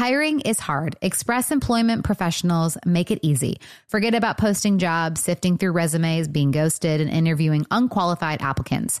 Hiring is hard. Express Employment Professionals make it easy. Forget about posting jobs, sifting through resumes, being ghosted, and interviewing unqualified applicants.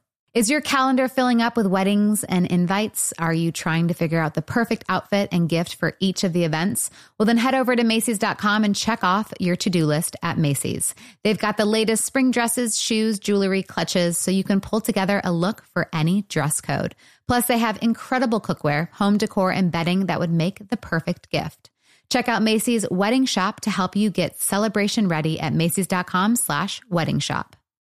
Is your calendar filling up with weddings and invites? Are you trying to figure out the perfect outfit and gift for each of the events? Well, then head over to Macy's.com and check off your to-do list at Macy's. They've got the latest spring dresses, shoes, jewelry, clutches, so you can pull together a look for any dress code. Plus, they have incredible cookware, home decor, and bedding that would make the perfect gift. Check out Macy's Wedding Shop to help you get celebration ready at Macy's.com/wedding shop.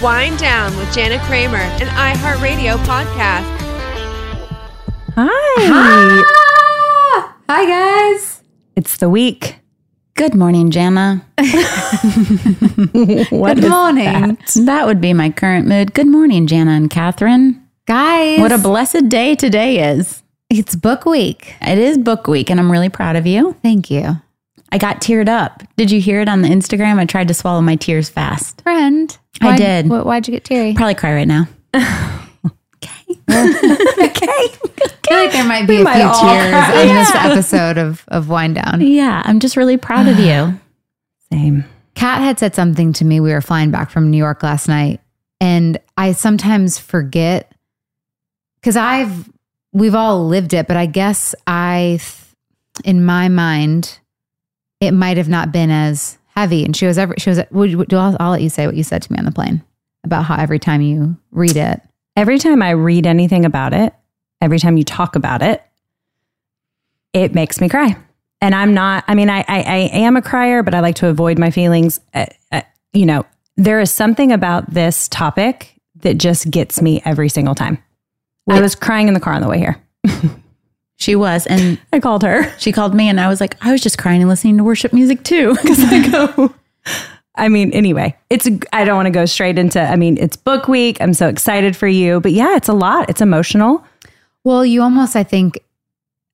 Wind Down with Jana Kramer, an iHeartRadio podcast. Hi guys. It's the week. Good morning, Jana. Good morning. That would be my current mood. Good morning, Jana and Catherine. Guys. What a blessed day today is. It's book week. It is book week, and I'm really proud of you. Thank you. I got teared up. Did you hear it on the Instagram? I tried to swallow my tears fast. Friend. I did. Why'd you get teary? Probably cry right now. Okay. I feel like there might be a few tears on this episode of Wind Down. Yeah. I'm just really proud of you. Same. Kat had said something to me. We were flying back from New York last night, and I sometimes forget because we've all lived it, but I guess in my mind, it might have not been as heavy. And I'll let you say what you said to me on the plane about how every time you read it. Every time I read anything about it, every time you talk about it, it makes me cry. And I am a crier, but I like to avoid my feelings. There is something about this topic that just gets me every single time. I was crying in the car on the way here. She was, and I called her. She called me, and I was like, I was just crying and listening to worship music too. Because anyway, I don't want to go straight into, it's book week. I'm so excited for you. But yeah, it's a lot. It's emotional. Well, you almost, I think,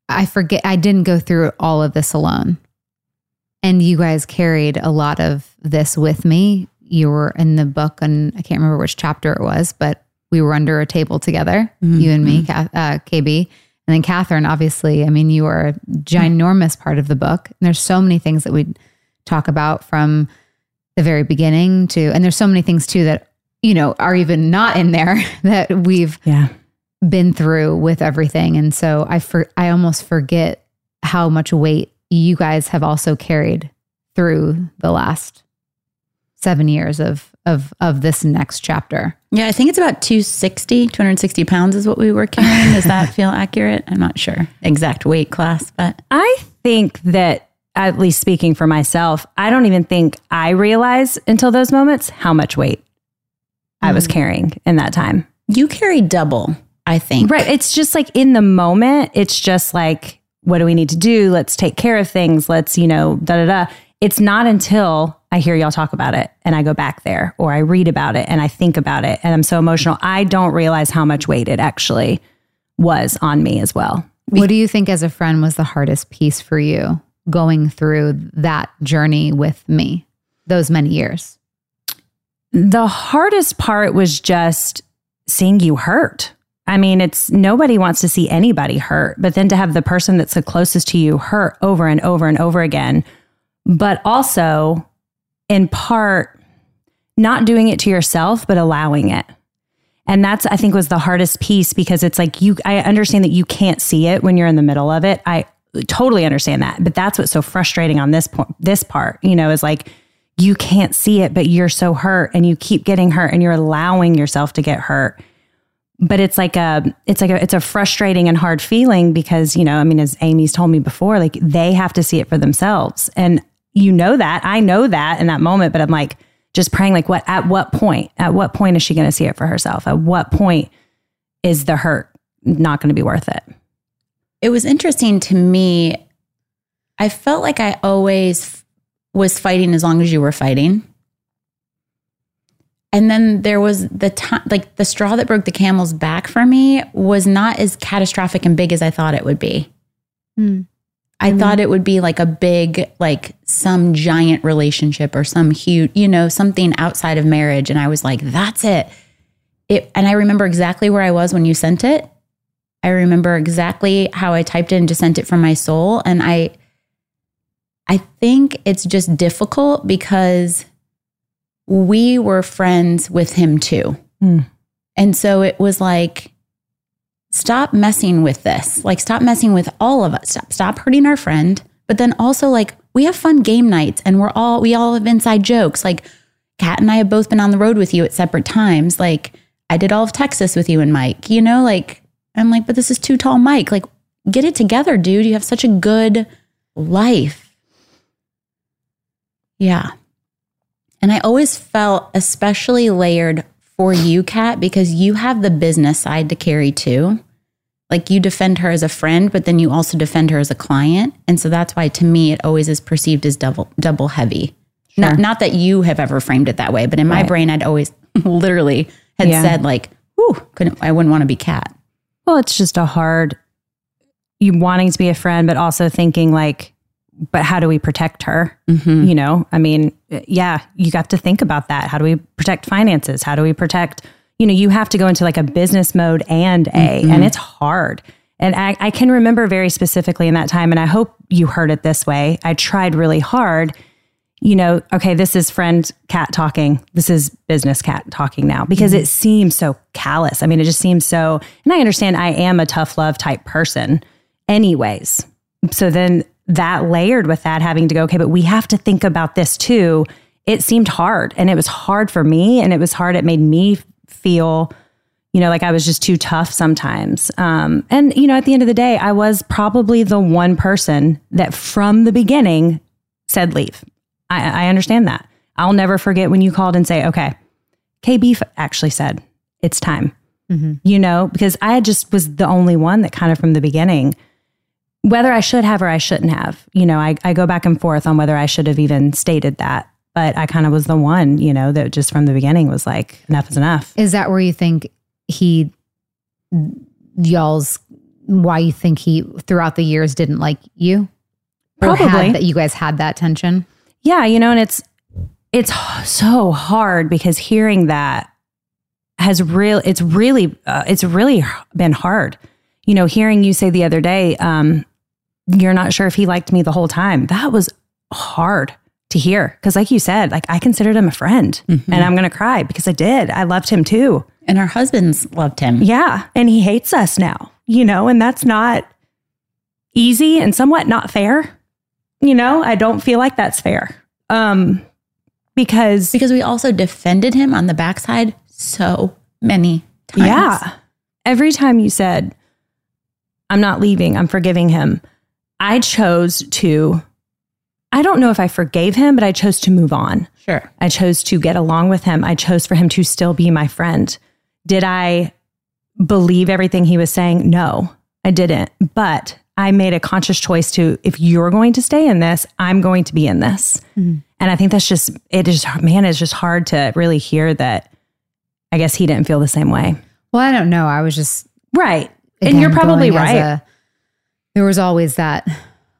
I forget, I didn't go through all of this alone. And you guys carried a lot of this with me. You were in the book, and I can't remember which chapter it was, but we were under a table together, you and me, KB. And then Catherine, obviously, you are a ginormous part of the book. And there's so many things that we talk about from the very beginning to, and there's so many things too that, are even not in there that we've been through with everything. And so I almost forget how much weight you guys have also carried through the last 7 years of this next chapter. Yeah, I think it's about 260 pounds is what we were carrying. Does that feel accurate? I'm not sure. Exact weight class, but I think that, at least speaking for myself, I don't even think I realized until those moments how much weight I was carrying in that time. You carry double, I think. Right. It's just like in the moment, it's just like, what do we need to do? Let's take care of things. Let's, da-da-da. It's not until I hear y'all talk about it and I go back there, or I read about it and I think about it and I'm so emotional. I don't realize how much weight it actually was on me as well. What do you think as a friend was the hardest piece for you going through that journey with me those many years? The hardest part was just seeing you hurt. It's nobody wants to see anybody hurt, but then to have the person that's the closest to you hurt over and over and over again. But also, in part, not doing it to yourself, but allowing it. And that's, I think, was the hardest piece, because it's like, I understand that you can't see it when you're in the middle of it. I totally understand that. But that's what's so frustrating on this part, is like, you can't see it, but you're so hurt and you keep getting hurt and you're allowing yourself to get hurt. But it's a frustrating and hard feeling because, you know, I mean, as Amy's told me before, like they have to see it for themselves. And you know that, I know that in that moment, but I'm like just praying, like at what point is she going to see it for herself? At what point is the hurt not going to be worth it? It was interesting to me. I felt like I always was fighting as long as you were fighting. And then there was the time, like the straw that broke the camel's back for me was not as catastrophic and big as I thought it would be. Mm. I thought it would be like a big, like some giant relationship or some huge, you know, something outside of marriage. And I was like, that's it. And I remember exactly where I was when you sent it. I remember exactly how I typed it and just sent it from my soul. And I think it's just difficult because we were friends with him too. Mm. And so it was like, stop messing with this. Like, stop messing with all of us. Stop hurting our friend. But then also, like, we have fun game nights and we all have inside jokes. Like, Kat and I have both been on the road with you at separate times. Like, I did all of Texas with you and Mike, you know, like, I'm like, but this is too tall, Mike. Like, get it together, dude. You have such a good life. Yeah. And I always felt especially layered for you, Kat, because you have the business side to carry too. Like you defend her as a friend, but then you also defend her as a client. And so that's why to me, it always is perceived as double heavy. Sure. Not that you have ever framed it that way, but in my brain, I'd always literally had said like, ooh, I wouldn't want to be Kat. Well, it's just a hard, you wanting to be a friend, but also thinking like, but how do we protect her? Mm-hmm. You know, I mean, yeah, you got to think about that. How do we protect finances? How do we protect, you know, you have to go into like a business mode and it's hard. And I can remember very specifically in that time, and I hope you heard it this way. I tried really hard, you know, okay, this is friend Kat talking. This is business Kat talking now because it seems so callous. I mean, it just seems so, and I understand I am a tough love type person anyways. So then that layered with that having to go, okay, but we have to think about this too. It seemed hard and it was hard for me and it was hard. It made me feel, you know, like I was just too tough sometimes. And, you know, at the end of the day, I was probably the one person that from the beginning said leave. I understand that. I'll never forget when you called and say, okay, KB actually said it's time, you know, because I just was the only one that kind of from the beginning, whether I should have or I shouldn't have, you know, I go back and forth on whether I should have even stated that, but I kind of was the one, you know, that just from the beginning was like, enough is enough. Is that where you think why you think he throughout the years didn't like you? Probably. That you guys had that tension? Yeah, you know, and it's so hard because hearing that it's really been hard. You know, hearing you say the other day, you're not sure if he liked me the whole time. That was hard to hear. Cause like you said, like I considered him a friend and I'm going to cry because I did. I loved him too. And our husbands loved him. Yeah. And he hates us now, you know, and that's not easy and somewhat not fair. You know, I don't feel like that's fair. Because we also defended him on the backside so many times. Yeah. Every time you said, I'm not leaving, I'm forgiving him, I don't know if I forgave him, but I chose to move on. Sure. I chose to get along with him. I chose for him to still be my friend. Did I believe everything he was saying? No, I didn't. But I made a conscious choice to, if you're going to stay in this, I'm going to be in this. Mm-hmm. And I think that's just, it's just hard to really hear that. I guess he didn't feel the same way. Well, I don't know. I was just. Right. Again, and you're probably right. There was always that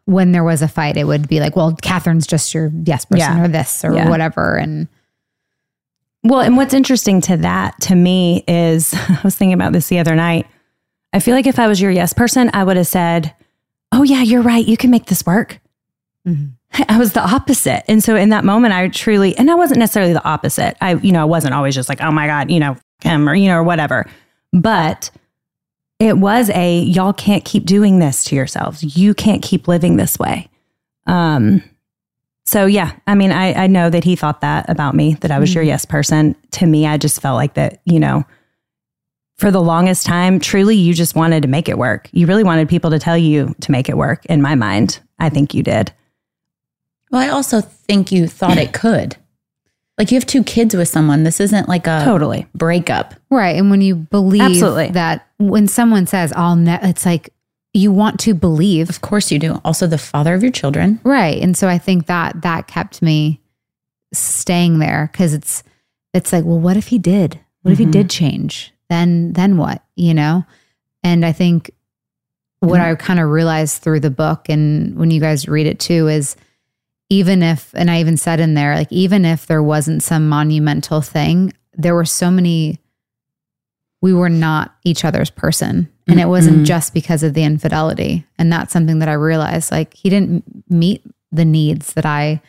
when there was a fight, it would be like, well, Catherine's just your yes person or this or whatever. And well, and what's interesting to that to me is I was thinking about this the other night. I feel like if I was your yes person, I would have said, oh yeah, you're right. You can make this work. Mm-hmm. I was the opposite. And so in that moment, I wasn't necessarily the opposite. I wasn't always just like, oh my God, you know, him or, you know, or whatever. But it was y'all can't keep doing this to yourselves. You can't keep living this way. So yeah, I mean, I know that he thought that about me, that I was your yes person. To me, I just felt like that, you know, for the longest time, truly, you just wanted to make it work. You really wanted people to tell you to make it work. In my mind, I think you did. Well, I also think you thought it could. Like, you have two kids with someone. This isn't like a breakup. Right. And when you believe that, when someone says, it's like, you want to believe. Of course you do. Also the father of your children. Right. And so I think that kept me staying there, because it's like, well, what if he did? What if he did change? Then what, you know? And I think what I kind of realized through the book, and when you guys read it too, is even if, and I even said in there, like, even if there wasn't some monumental thing, there were so many, we were not each other's person. And it wasn't just because of the infidelity. And that's something that I realized, like, he didn't meet the needs that I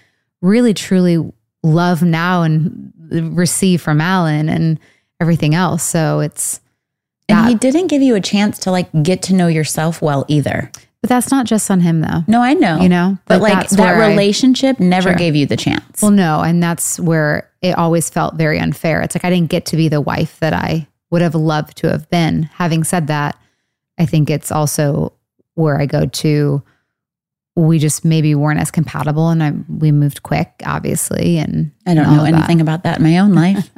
really truly love now and receive from Alan and everything else. So it's that. And he didn't give you a chance to like get to know yourself well either. But that's not just on him though. No, I know. You know, but like that relationship never gave you the chance. Well, no. And that's where it always felt very unfair. It's like, I didn't get to be the wife that I would have loved to have been. Having said that, I think it's also where I go to, we just maybe weren't as compatible, and we moved quick, obviously. And I don't know anything about that in my own life.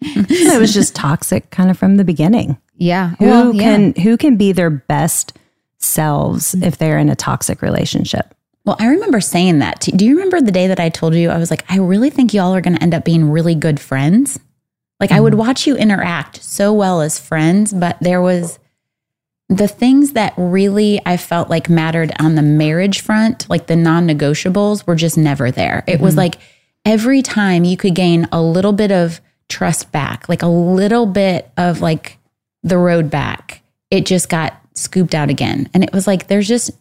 It was just toxic kind of from the beginning. Yeah. Who can be their best selves if they're in a toxic relationship? Well, I remember saying that. Do you remember the day that I told you, I was like, I really think y'all are going to end up being really good friends? Like, I would watch you interact so well as friends, but there was the things that really I felt like mattered on the marriage front, like the non-negotiables, were just never there. It was like every time you could gain a little bit of trust back, like a little bit of like the road back, it just got scooped out again. And it was like, there's just,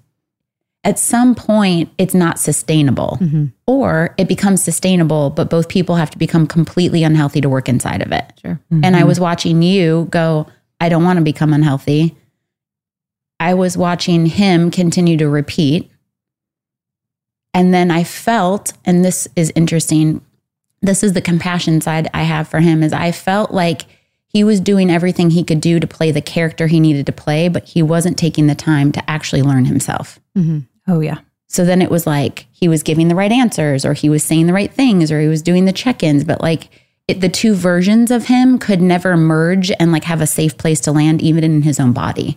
at some point, it's not sustainable, or it becomes sustainable, but both people have to become completely unhealthy to work inside of it. Sure. And I was watching you go, I don't want to become unhealthy. I was watching him continue to repeat. And then I felt, and this is interesting, this is the compassion side I have for him, is I felt like he was doing everything he could do to play the character he needed to play, but he wasn't taking the time to actually learn himself. Oh, yeah. So then it was like he was giving the right answers, or he was saying the right things, or he was doing the check-ins, but like the two versions of him could never merge and like have a safe place to land, even in his own body.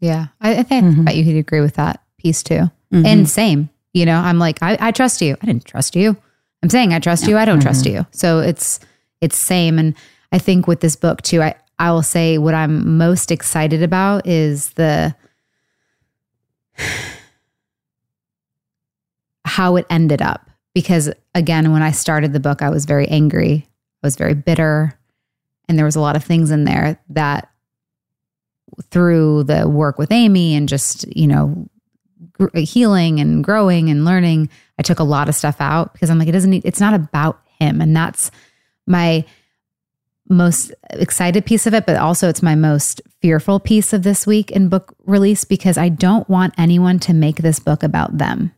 Yeah. I think I thought you could agree with that piece too. And same, you know, I'm like, I trust you. I didn't trust you. I'm saying I trust you. I don't trust you. So it's same. And I think with this book too, I will say what I'm most excited about is how it ended up. Because again, when I started the book, I was very angry. I was very bitter. And there was a lot of things in there that through the work with Amy and just, you know, healing and growing and learning, I took a lot of stuff out, because I'm like, it's not about him. And that's my most excited piece of it, but also it's my most fearful piece of this week in book release, because I don't want anyone to make this book about them.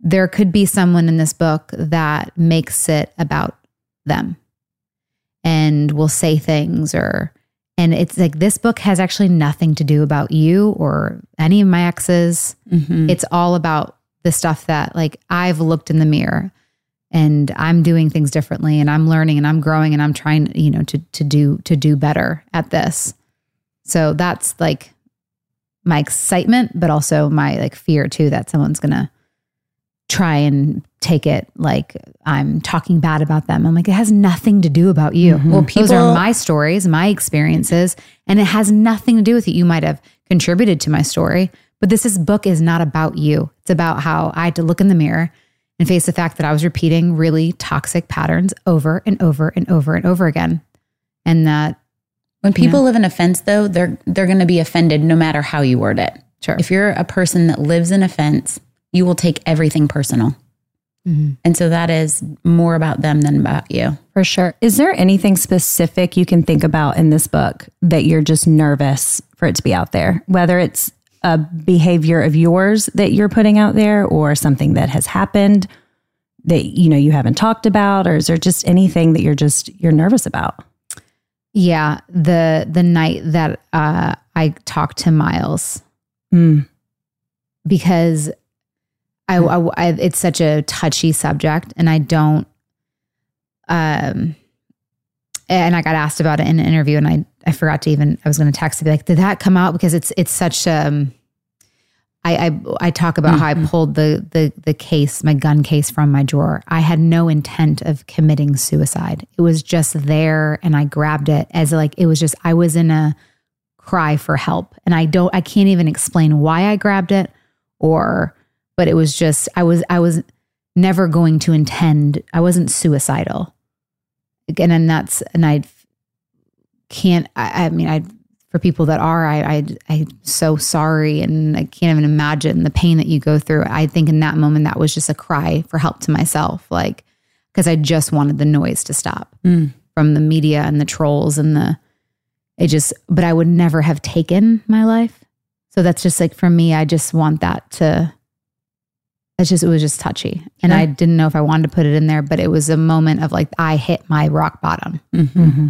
There could be someone in this book that makes it about them and will say things, and it's like, this book has actually nothing to do about you or any of my exes. It's all about the stuff that, like, I've looked in the mirror and I'm doing things differently and I'm learning and I'm growing and I'm trying, you know, to do better at this. So that's like my excitement, but also my like fear too, that someone's going to try and take it like I'm talking bad about them. I'm like, it has nothing to do about you. Well, those are my stories, my experiences, and it has nothing to do with it. You might have contributed to my story, but this book is not about you. It's about how I had to look in the mirror and face the fact that I was repeating really toxic patterns over and over and over and over again. And that when people live in offense though, they're going to be offended no matter how you word it. Sure. If you're a person that lives in offense, you will take everything personal. And so that is more about them than about you. For sure. Is there anything specific you can think about in this book that you're just nervous for it to be out there? Whether it's a behavior of yours that you're putting out there or something that has happened that, you know, you haven't talked about, or is there just anything that you're nervous about? Yeah. The night that, I talked to Miles, because I it's such a touchy subject, and I don't, and I got asked about it in an interview, and I forgot to even, I was going to text to be like, did that come out? Because it's such, I talk about how I pulled the case, my gun case, from my drawer. I had no intent of committing suicide. It was just there, and I grabbed it as like, it was just, I was in a cry for help, and I can't even explain why I grabbed it, but it was just, I was never going to intend, I wasn't suicidal. Again, and that's, and I can't, I mean, I, for people that are, I'm so sorry, and I can't even imagine the pain that you go through. I think in that moment, that was just a cry for help to myself, like, because I just wanted the noise to stop from the media and the trolls and but I would never have taken my life. So that's just like, for me, I just want that to, it was just touchy. And I didn't know if I wanted to put it in there, but it was a moment of like, I hit my rock bottom. Mm-hmm.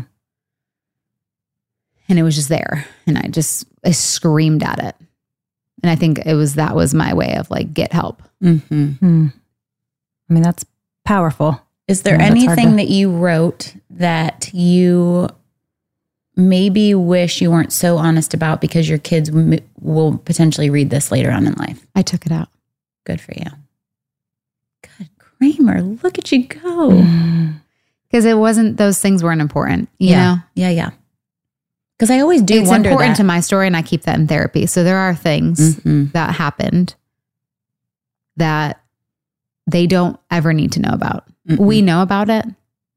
And it was just there. And I screamed at it. And I think that was my way of like, get help. Mm-hmm. Mm. I mean, that's powerful. Is there anything that you wrote that you maybe wish you weren't so honest about, because your kids will potentially read this later on in life? I took it out. Good for you. God, Kramer, look at you go. Because those things weren't important, you know? Yeah, yeah. Because I always do wonder that. It's important to my story, and I keep that in therapy. So there are things that happened that they don't ever need to know about. Mm-hmm. We know about it.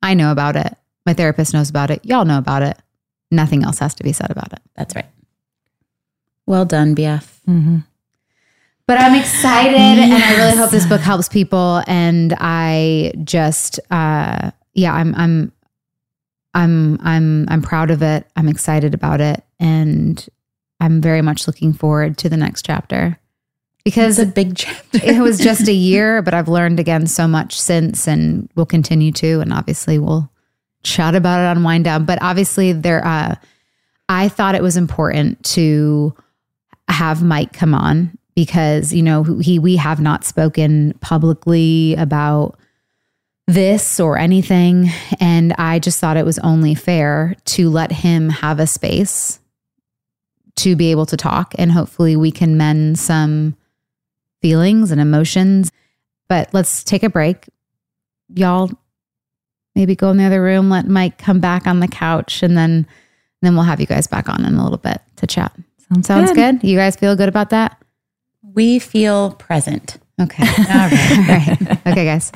I know about it. My therapist knows about it. Y'all know about it. Nothing else has to be said about it. That's right. Well done, BF. Mm-hmm. But I'm excited, and I really hope this book helps people. And I just, I'm proud of it. I'm excited about it, and I'm very much looking forward to the next chapter, because it's a big chapter. It was just a year, but I've learned again so much since, and we'll continue to. And obviously, we'll chat about it on Wind Down. But obviously, I thought it was important to have Mike come on, because, you know, we have not spoken publicly about this or anything. And I just thought it was only fair to let him have a space to be able to talk. And hopefully we can mend some feelings and emotions. But let's take a break. Y'all maybe go in the other room, let Mike come back on the couch, and then we'll have you guys back on in a little bit to chat. Sounds good. You guys feel good about that? We feel present. Okay. All right. Okay, guys. Let's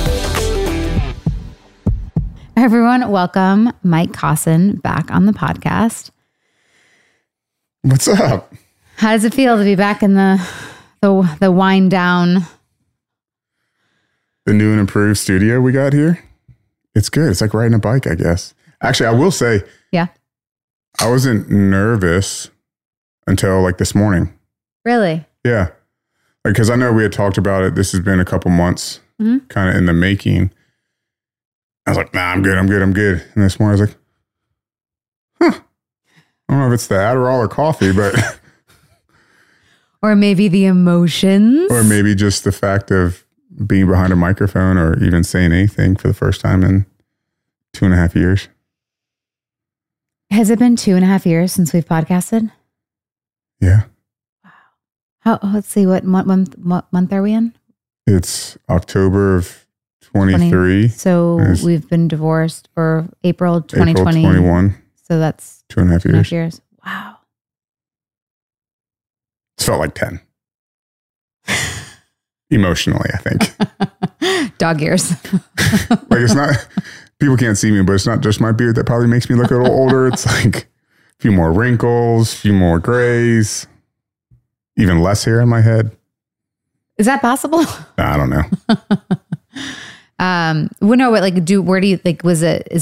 Everyone, welcome Mike Caussin back on the podcast. What's up? How does it feel to be back in the wind down? The new and improved studio we got here. It's good. It's like riding a bike, I guess. Actually, I will say, yeah, I wasn't nervous until like this morning. Really? Yeah. Like, because I know we had talked about it. This has been a couple months kind of in the making. I was like, nah, I'm good. And this morning I was like, I don't know if it's the Adderall or coffee, but. Or maybe the emotions. Or maybe just the fact of being behind a microphone or even saying anything for the first time in 2.5 years. Has it been 2.5 years since we've podcasted? Yeah. Wow. Let's see, what month are we in? It's October of 23. So we've been divorced for April 2020. April 21. So that's 2.5 years. 2.5 years. Wow. It felt like 10. Emotionally, I think. Dog ears. Like it's not, people can't see me, but it's not just my beard that probably makes me look a little older. It's like a few more wrinkles, a few more grays, even less hair in my head. Is that possible? I don't know. Is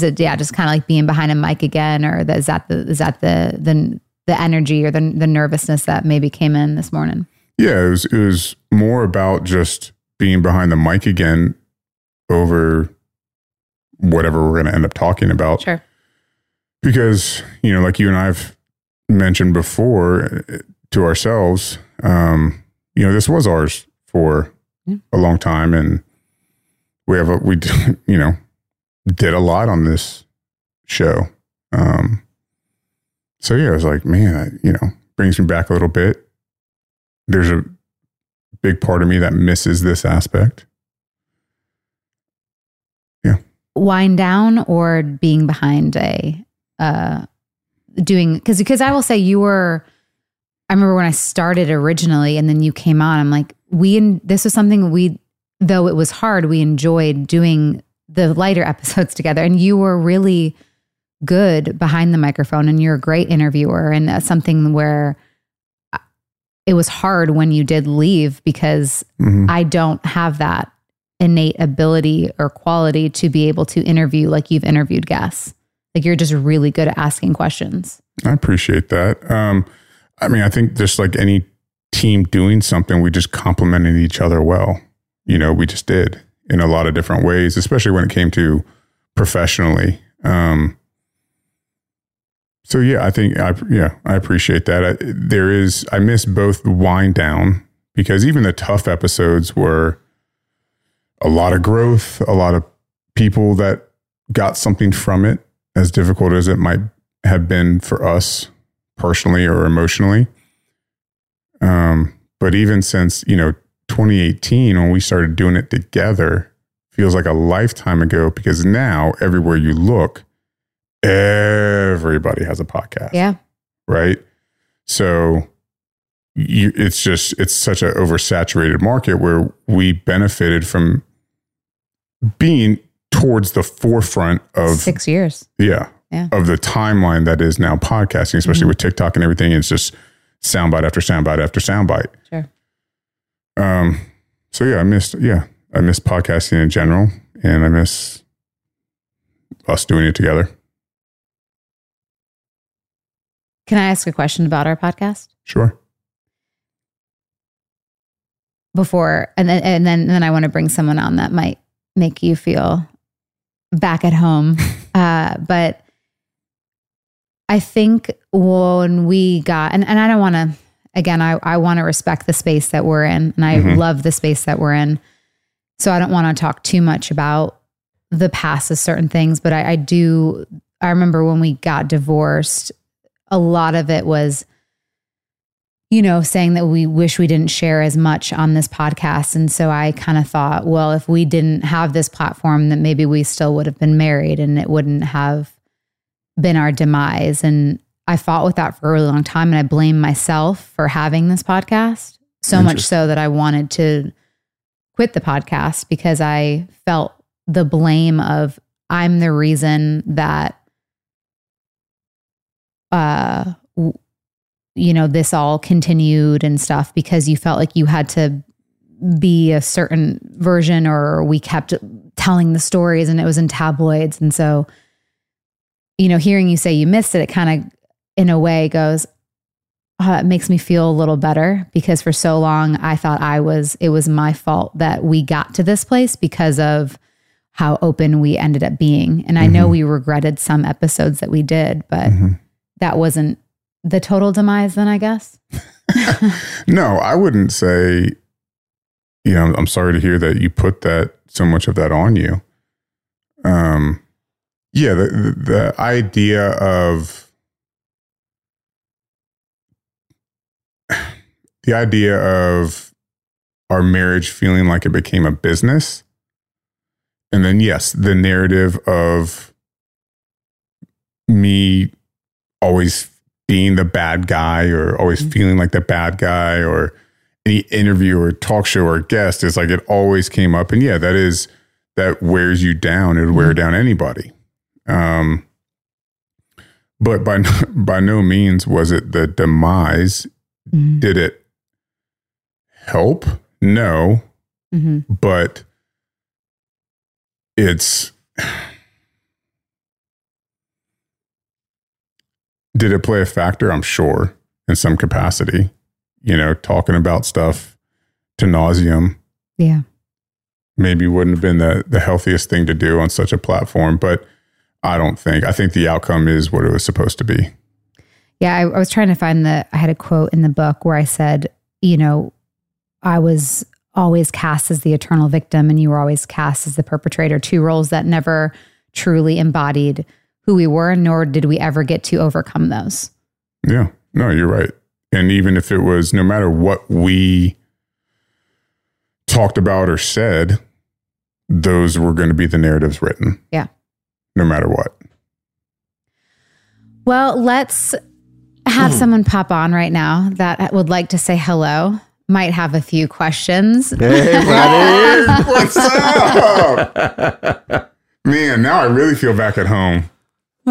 it just kind of like being behind a mic again, or is that the energy or the nervousness that maybe came in this morning? Yeah, it was more about just being behind the mic again over whatever we're going to end up talking about. Sure. Because, you know, like you and I've mentioned before to ourselves, you know, this was ours for a long time, and we did a lot on this show. So yeah, I was like, man, brings me back a little bit. There's a big part of me that misses this aspect. Yeah. Wind down or being behind because I will say I remember when I started originally and then you came on, I'm like, this was something though it was hard, we enjoyed doing the lighter episodes together, and you were really good behind the microphone, and you're a great interviewer, and that's something where it was hard when you did leave because I don't have that innate ability or quality to be able to interview like you've interviewed guests. Like you're just really good at asking questions. I appreciate that. I think just like any team doing something, we just complemented each other well. You know, we just did in a lot of different ways, especially when it came to professionally. So yeah, I appreciate that. I miss both the wind down, because even the tough episodes were a lot of growth, a lot of people that got something from it, as difficult as it might have been for us personally or emotionally. But even since, 2018, when we started doing it together, feels like a lifetime ago, because now everywhere you look, everybody has a podcast. Yeah. Right. So it's such an oversaturated market where we benefited from being towards the forefront of 6 years. Yeah. Of the timeline that is now podcasting, especially with TikTok and everything. It's just soundbite after soundbite after soundbite. Sure. So I miss podcasting in general, and I miss us doing it together. Can I ask a question about our podcast? Sure. Before, and then I want to bring someone on that might make you feel back at home. But I think when we got, and I don't want to, again, I want to respect the space that we're in, and I love the space that we're in. So I don't want to talk too much about the past of certain things, but I remember when we got divorced, a lot of it was, saying that we wish we didn't share as much on this podcast. And so I kind of thought, well, if we didn't have this platform, then maybe we still would have been married and it wouldn't have been our demise. And I fought with that for a really long time, and I blame myself for having this podcast, so much so that I wanted to quit the podcast, because I felt the blame of, I'm the reason that, this all continued and stuff, because you felt like you had to be a certain version, or we kept telling the stories and it was in tabloids. And so, hearing you say you missed it, it kind of in a way goes, it makes me feel a little better, because for so long I thought it was my fault that we got to this place because of how open we ended up being. And I know we regretted some episodes that we did, but that wasn't the total demise then, I guess. No, I wouldn't say, I'm sorry to hear that you put that, so much of that on you. The idea of, our marriage feeling like it became a business. And then, yes, the narrative of me always being the bad guy, or always feeling like the bad guy, or any interview or talk show or guest is like, it always came up. And that wears you down. It would wear down anybody. But by no means was it the demise. Did it help? No, but did it play a factor? I'm sure, in some capacity, talking about stuff to nauseam. Yeah. Maybe wouldn't have been the healthiest thing to do on such a platform, but I think the outcome is what it was supposed to be. Yeah, I was trying to find I had a quote in the book where I said, I was always cast as the eternal victim and you were always cast as the perpetrator, two roles that never truly embodied who we were, nor did we ever get to overcome those. Yeah, no, you're right. And even if it was, no matter what we talked about or said, those were going to be the narratives written. Yeah. No matter what. Well, let's have someone pop on right now that would like to say hello, might have a few questions. Hey, buddy. What's up? Man, now I really feel back at home.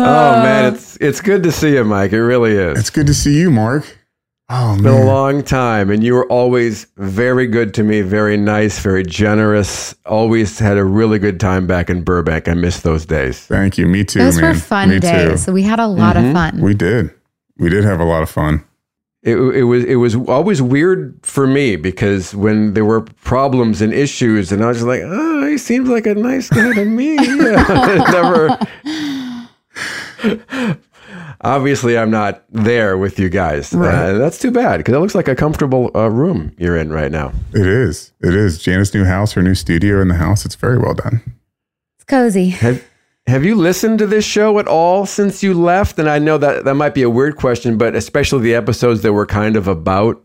Oh, man, it's good to see you, Mike. It really is. It's good to see you, Mark. Oh, it's been a long time, and you were always very good to me, very nice, very generous. Always had a really good time back in Burbank. I miss those days. Thank you. Me too. Those were fun days. So we had a lot of fun. We did. We did have a lot of fun. It was always weird for me, because when there were problems and issues, and I was just like, oh, he seems like a nice guy to me. Never. Obviously, I'm not there with you guys. Right. That's too bad, because it looks like a comfortable room you're in right now. It is. Jana's new house, her new studio in the house. It's very well done. It's cozy. Have you listened to this show at all since you left? And I know that might be a weird question, but especially the episodes that were kind of about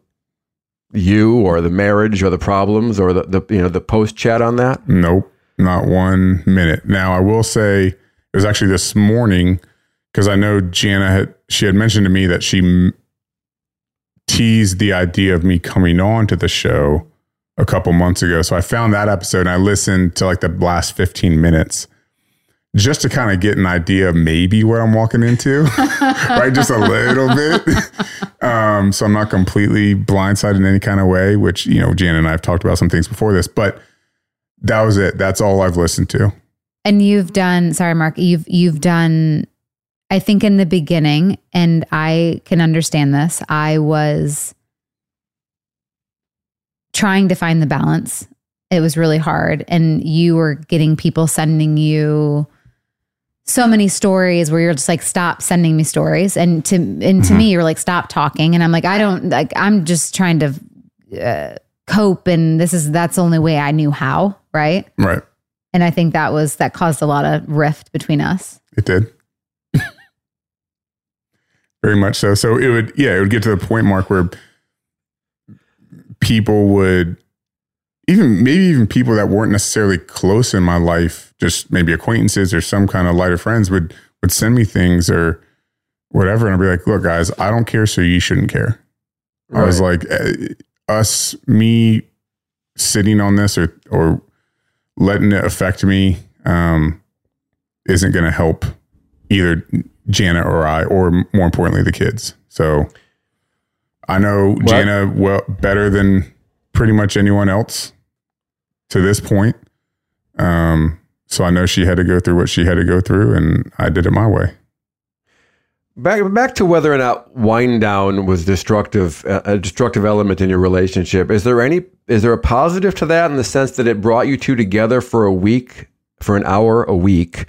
you or the marriage or the problems or the post chat on that? Nope, not 1 minute. Now I will say it was actually this morning because I know Jana had mentioned to me that she teased the idea of me coming on to the show a couple months ago. So I found that episode and I listened to like the last 15 minutes just to kind of get an idea of maybe what I'm walking into, right? Just a little bit. So I'm not completely blindsided in any kind of way, which, you know, Jana and I have talked about some things before this, but that was it. That's all I've listened to. And you've done, sorry, Mark, you've done, I think in the beginning, and I can understand this, I was trying to find the balance. It was really hard. And you were getting people sending you so many stories where you're just like, stop sending me stories. And to me, you're like, stop talking. And I'm like, I'm just trying to cope. And that's the only way I knew how. Right. Right. And I think that caused a lot of rift between us. It did. Very much so. So it would get to the point, Mark, where people would, even people that weren't necessarily close in my life, just maybe acquaintances or some kind of lighter friends would send me things or whatever. And I'd be like, look, guys, I don't care. So you shouldn't care. Right. I was like, me sitting on this or letting it affect me isn't going to help either Jana or I, or more importantly, the kids. So I know Jana better than pretty much anyone else to this point. So I know she had to go through what she had to go through, and I did it my way. Back to whether or not wind down was a destructive element in your relationship. Is there a positive to that in the sense that it brought you two together for an hour a week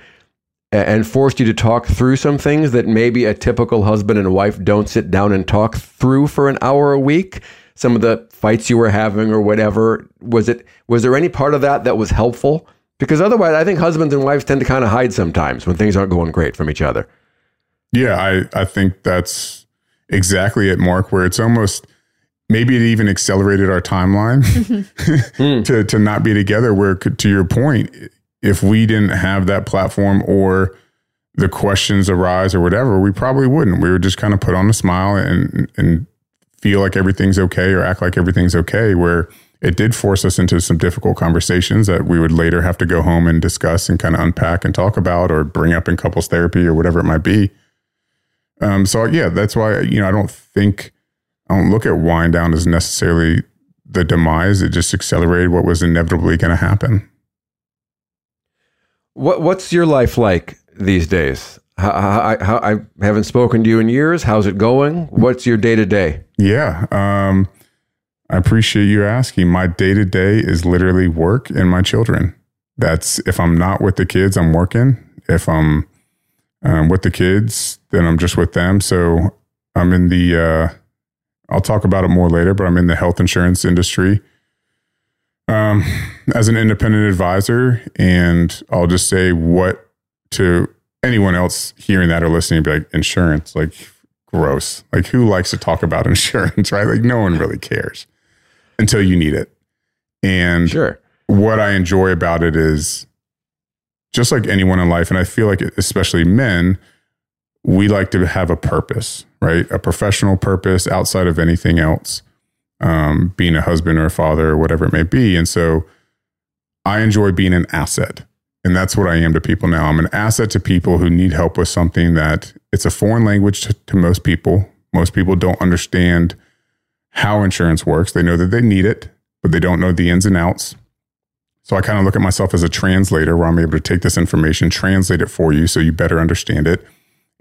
and forced you to talk through some things that maybe a typical husband and wife don't sit down and talk through for an hour a week? Some of the fights you were having or whatever, was there any part of that was helpful? Because otherwise, I think husbands and wives tend to kind of hide sometimes when things aren't going great from each other. Yeah, I think that's exactly it, Mark, where it's almost, maybe it even accelerated our timeline to not be together, where, to your point, if we didn't have that platform or the questions arise or whatever, we probably wouldn't. We would just kind of put on a smile and feel like everything's okay or act like everything's okay, where it did force us into some difficult conversations that we would later have to go home and discuss and kind of unpack and talk about or bring up in couples therapy or whatever it might be. So yeah, that's why, you know, I don't look at wind down as necessarily the demise. It just accelerated what was inevitably going to happen. What's your life like these days? I haven't spoken to you in years. How's it going? What's your day-to-day? Yeah. I appreciate you asking. My day-to-day is literally work and my children. That's, if I'm not with the kids, I'm working. If I'm with the kids, then I'm just with them. So I'm in the, I'll talk about it more later, but I'm in the health insurance industry as an independent advisor. And I'll just say what to anyone else hearing that or listening, be like, insurance, like, gross. Like, who likes to talk about insurance, right? Like, no one really cares until you need it. And sure, what I enjoy about it is, just like anyone in life, and I feel like especially men, we like to have a purpose, right? A professional purpose outside of anything else, being a husband or a father or whatever it may be. And so I enjoy being an asset. And that's what I am to people now. I'm an asset to people who need help with something that it's a foreign language to most people. Most people don't understand how insurance works. They know that they need it, but they don't know the ins and outs. So I kind of look at myself as a translator, where I'm able to take this information, translate it for you so you better understand it,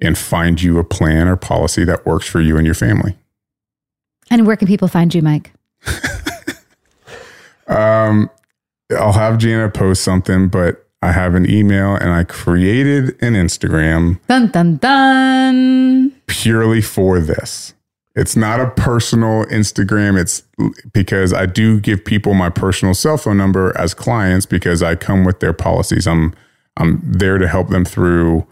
and find you a plan or policy that works for you and your family. And where can people find you, Mike? I'll have Jana post something, but I have an email and I created an Instagram. Dun, dun, dun. Purely for this. It's not a personal Instagram. It's because I do give people my personal cell phone number as clients because I come with their policies. I'm there to help them through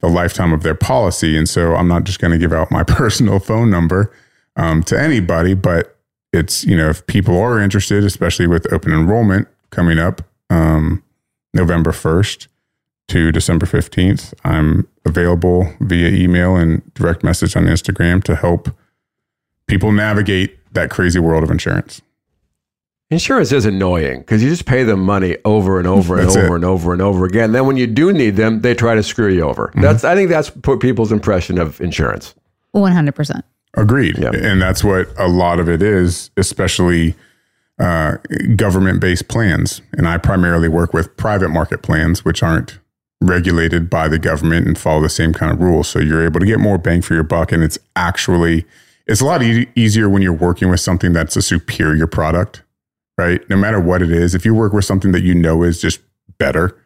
the lifetime of their policy. And so I'm not just going to give out my personal phone number to anybody, but it's, you know, if people are interested, especially with open enrollment coming up November 1st to December 15th, I'm available via email and direct message on Instagram to help people navigate that crazy world of insurance. Insurance is annoying because you just pay them money over and over and over and over and over again. Then when you do need them, they try to screw you over. Mm-hmm. I think that's people's impression of insurance. 100%. Agreed. Yeah. And that's what a lot of it is, especially government-based plans. And I primarily work with private market plans, which aren't regulated by the government and follow the same kind of rules. So you're able to get more bang for your buck. And it's a lot easier when you're working with something that's a superior product. Right? No matter what it is, if you work with something that you know is just better,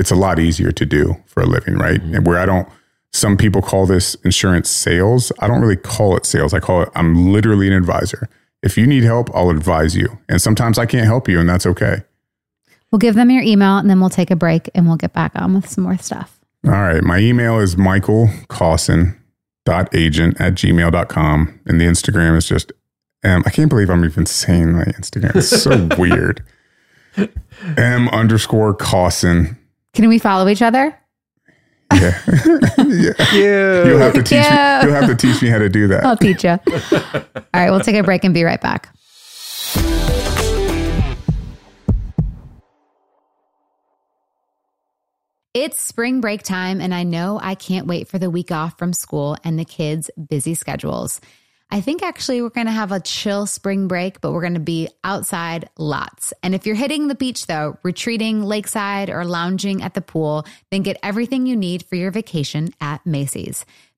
it's a lot easier to do for a living, right? Mm-hmm. And some people call this insurance sales. I don't really call it sales. I'm literally an advisor. If you need help, I'll advise you. And sometimes I can't help you, and that's okay. We'll give them your email and then we'll take a break and we'll get back on with some more stuff. All right. My email is michaelcaussin.agent@gmail.com. And the Instagram is just I can't believe I'm even saying my Instagram. It's so weird. M_Caussin. Can we follow each other? Yeah. Yeah. You'll have to teach me how to do that. I'll teach you. All right. We'll take a break and be right back. It's spring break time, and I know I can't wait for the week off from school and the kids' busy schedules. I think actually we're going to have a chill spring break, but we're going to be outside lots. And if you're hitting the beach though, retreating lakeside or lounging at the pool, then get everything you need for your vacation at Macy's.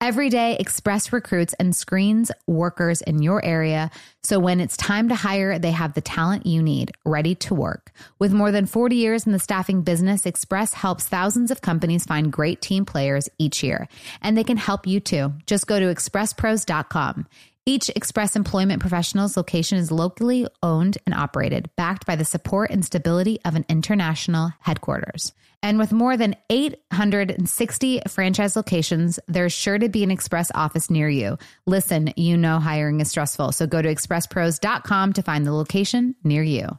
Every day, Express recruits and screens workers in your area, so when it's time to hire, they have the talent you need, ready to work. With more than 40 years in the staffing business, Express helps thousands of companies find great team players each year, and they can help you too. Just go to expresspros.com. Each Express Employment Professionals location is locally owned and operated, backed by the support and stability of an international headquarters. And with more than 860 franchise locations, there's sure to be an Express office near you. Listen, you know hiring is stressful, so go to expresspros.com to find the location near you.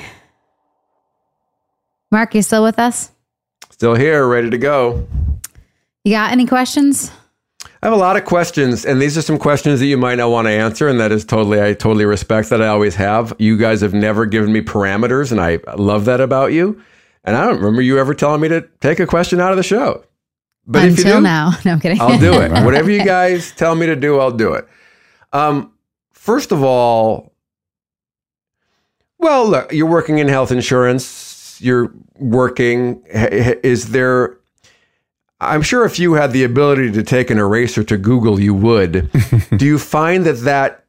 Mark, you still with us? Still here, ready to go. You got any questions? I have a lot of questions, and these are some questions that you might not want to answer, and that is I totally respect that. I always have. You guys have never given me parameters, and I love that about you. And I don't remember you ever telling me to take a question out of the show. But until if you do, now. No, I'm kidding. I'll do it. Whatever you guys tell me to do, I'll do it. First of all, well, look, you're working in health insurance. You're working, I'm sure if you had the ability to take an eraser to Google, you would. Do you find that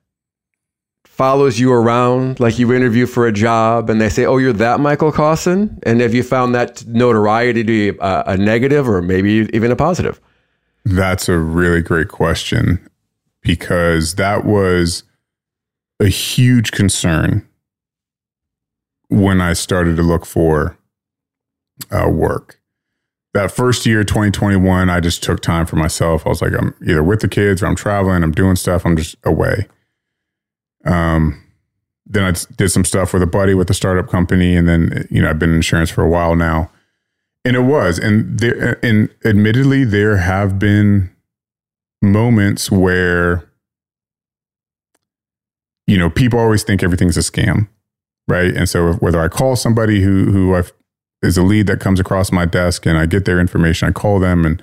follows you around, like you interview for a job and they say, oh, you're that Michael Caussin? And have you found that notoriety to be a negative or maybe even a positive? That's a really great question, because that was a huge concern when I started to look for work. That first year, 2021, I just took time for myself. I was like, I'm either with the kids or I'm traveling, I'm doing stuff, I'm just away. Then I did some stuff with a buddy with a startup company. And then, you know, I've been in insurance for a while now. And it was, and admittedly, there have been moments where, you know, people always think everything's a scam, right? And so whether I call somebody who is a lead that comes across my desk and I get their information, I call them and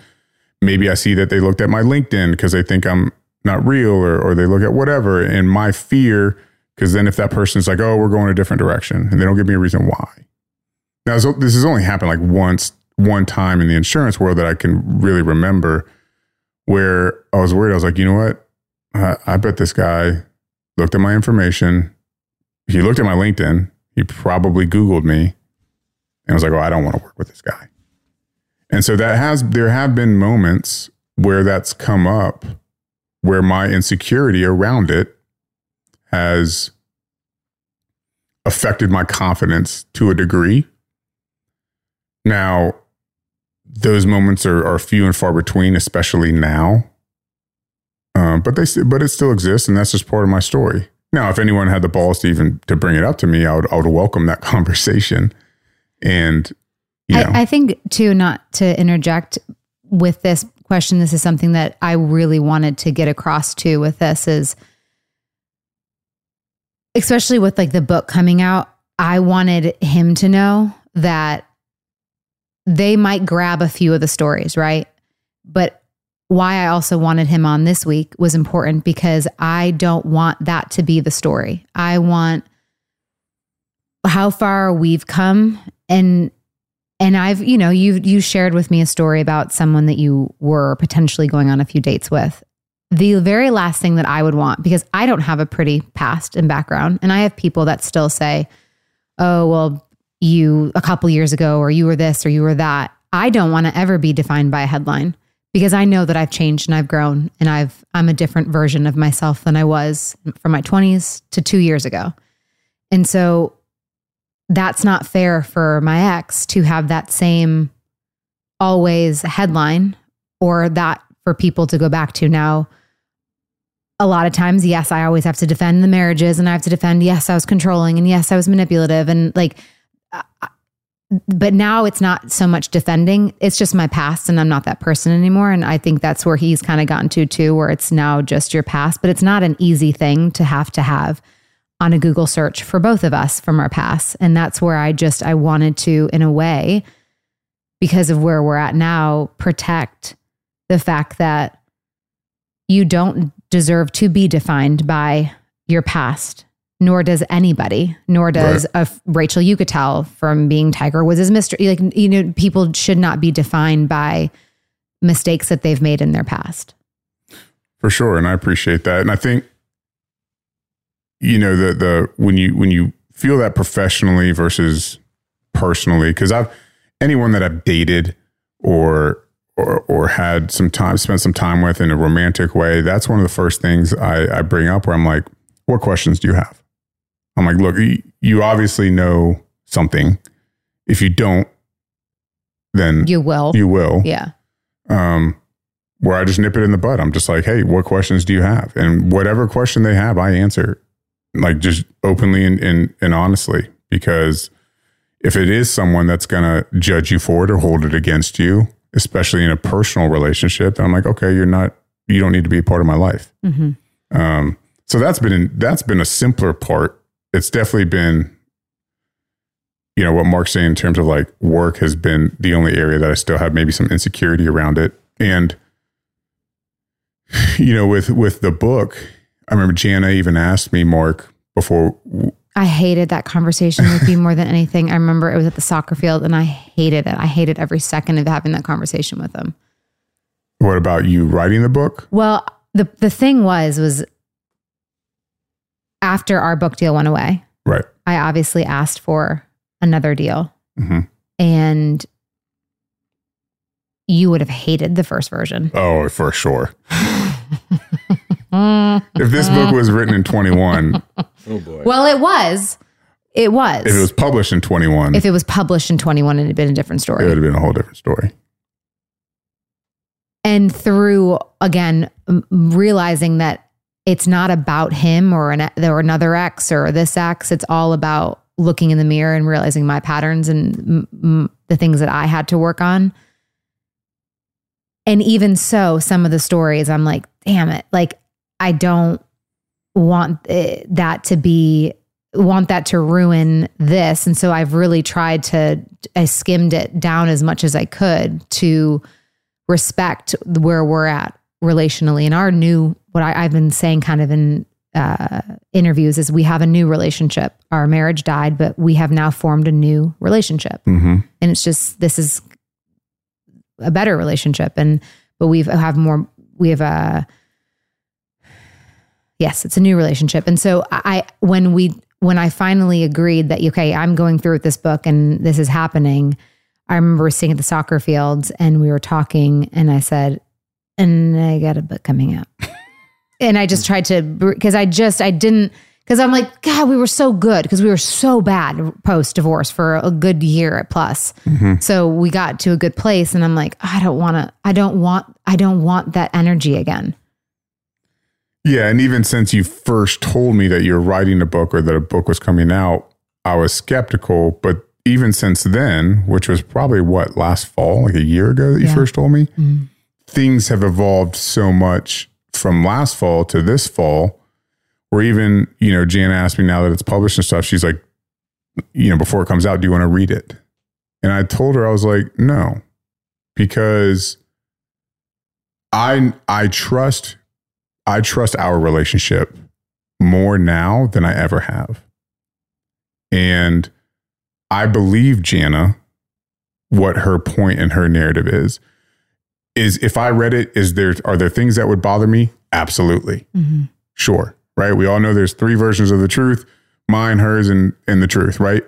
maybe I see that they looked at my LinkedIn because they think I'm not real, or they look at whatever. And my fear, because then if that person's like, oh, we're going a different direction, and they don't give me a reason why. Now, this has only happened like one time in the insurance world that I can really remember, where I was worried. I was like, you know what? I bet this guy looked at my information. He looked at my LinkedIn. He probably Googled me. And I was like, oh, I don't want to work with this guy. And so there have been moments where that's come up, where my insecurity around it has affected my confidence to a degree. Now, those moments are few and far between, especially now. But it still exists, and that's just part of my story. Now, if anyone had the balls to bring it up to me, I would welcome that conversation. And I think too, not to interject with this question, this is something that I really wanted to get across to with this is, especially with like the book coming out, I wanted him to know that they might grab a few of the stories, right? But why I also wanted him on this week was important, because I don't want that to be the story. I want how far we've come, and I've, you know, you shared with me a story about someone that you were potentially going on a few dates with. The very last thing that I would want, because I don't have a pretty past and background, and I have people that still say, oh, well, you a couple years ago, or you were this, or you were that. I don't want to ever be defined by a headline, because I know that I've changed and I've grown, and I'm a different version of myself than I was from my 20s to 2 years ago. And so that's not fair for my ex to have that same always headline, or that for people to go back to. Now, a lot of times, yes, I always have to defend the marriages, and I have to defend, yes, I was controlling, and yes, I was manipulative, and like, but now it's not so much defending. It's just my past, and I'm not that person anymore. And I think that's where he's kind of gotten to too, where it's now just your past, but it's not an easy thing to have on a Google search for both of us from our past. And that's where I wanted to, in a way, because of where we're at now, protect the fact that you don't deserve to be defined by your past, nor does anybody, nor does Rachel Uchitel from being Tiger Woods' mystery. Like, you know, people should not be defined by mistakes that they've made in their past. For sure. And I appreciate that. And I think, you know, when you feel that professionally versus personally, because anyone that I've dated or had some time, spent some time with in a romantic way, that's one of the first things I bring up, where I'm like, what questions do you have? I'm like, look, you obviously know something. If you don't, then you will. Yeah. Where I just nip it in the bud. I'm just like, hey, what questions do you have? And whatever question they have, I answer, like, just openly and honestly, because if it is someone that's going to judge you for it or hold it against you, especially in a personal relationship, then I'm like, okay, you don't need to be a part of my life. Mm-hmm. So that's been a simpler part. It's definitely been, you know, what Mark's saying in terms of like work has been the only area that I still have maybe some insecurity around it. And, you know, with the book, I remember Jana even asked me, Mark, before. I hated that conversation with you more than anything. I remember it was at the soccer field, and I hated it. I hated every second of having that conversation with him. What about you writing the book? Well, the thing was after our book deal went away, right, I obviously asked for another deal. Mm-hmm. And you would have hated the first version. Oh, for sure. If this book was written in 21. Oh boy. Well, it was. It was. If it was published in 21. If it was published in 21 and it had been a different story. It would have been a whole different story. And through, again, realizing that it's not about him or another ex or this ex. It's all about looking in the mirror and realizing my patterns and the things that I had to work on. And even so, some of the stories, I'm like, damn it. Like, I don't want that to be... want that to ruin this. And so I've really tried to, I skimmed it down as much as I could to respect where we're at relationally. And our new, what I've been saying kind of in interviews is we have a new relationship. Our marriage died, but we have now formed a new relationship. Mm-hmm. And it's just, this is a better relationship. And, but yes, it's a new relationship. And so when I finally agreed that, okay, I'm going through with this book and this is happening, I remember sitting at the soccer fields and we were talking and I said, and I got a book coming out. And I just tried to, because I'm like, God, we were so good because we were so bad post-divorce for a good year plus. Mm-hmm. So we got to a good place and I'm like, I don't want that energy again. Yeah, and even since you first told me that you're writing a book or that a book was coming out, I was skeptical. But even since then, which was probably last fall, like a year ago that you first told me, mm-hmm. things have evolved so much from last fall to this fall, where even, Jana asked me now that it's published and stuff, she's like, before it comes out, do you want to read it? And I told her, I was like, no, because I trust our relationship more now than I ever have. And I believe Jana, what her point and her narrative is if I read it, are there things that would bother me? Absolutely. Mm-hmm. Sure. Right. We all know there's three versions of the truth, mine, hers, and the truth. Right.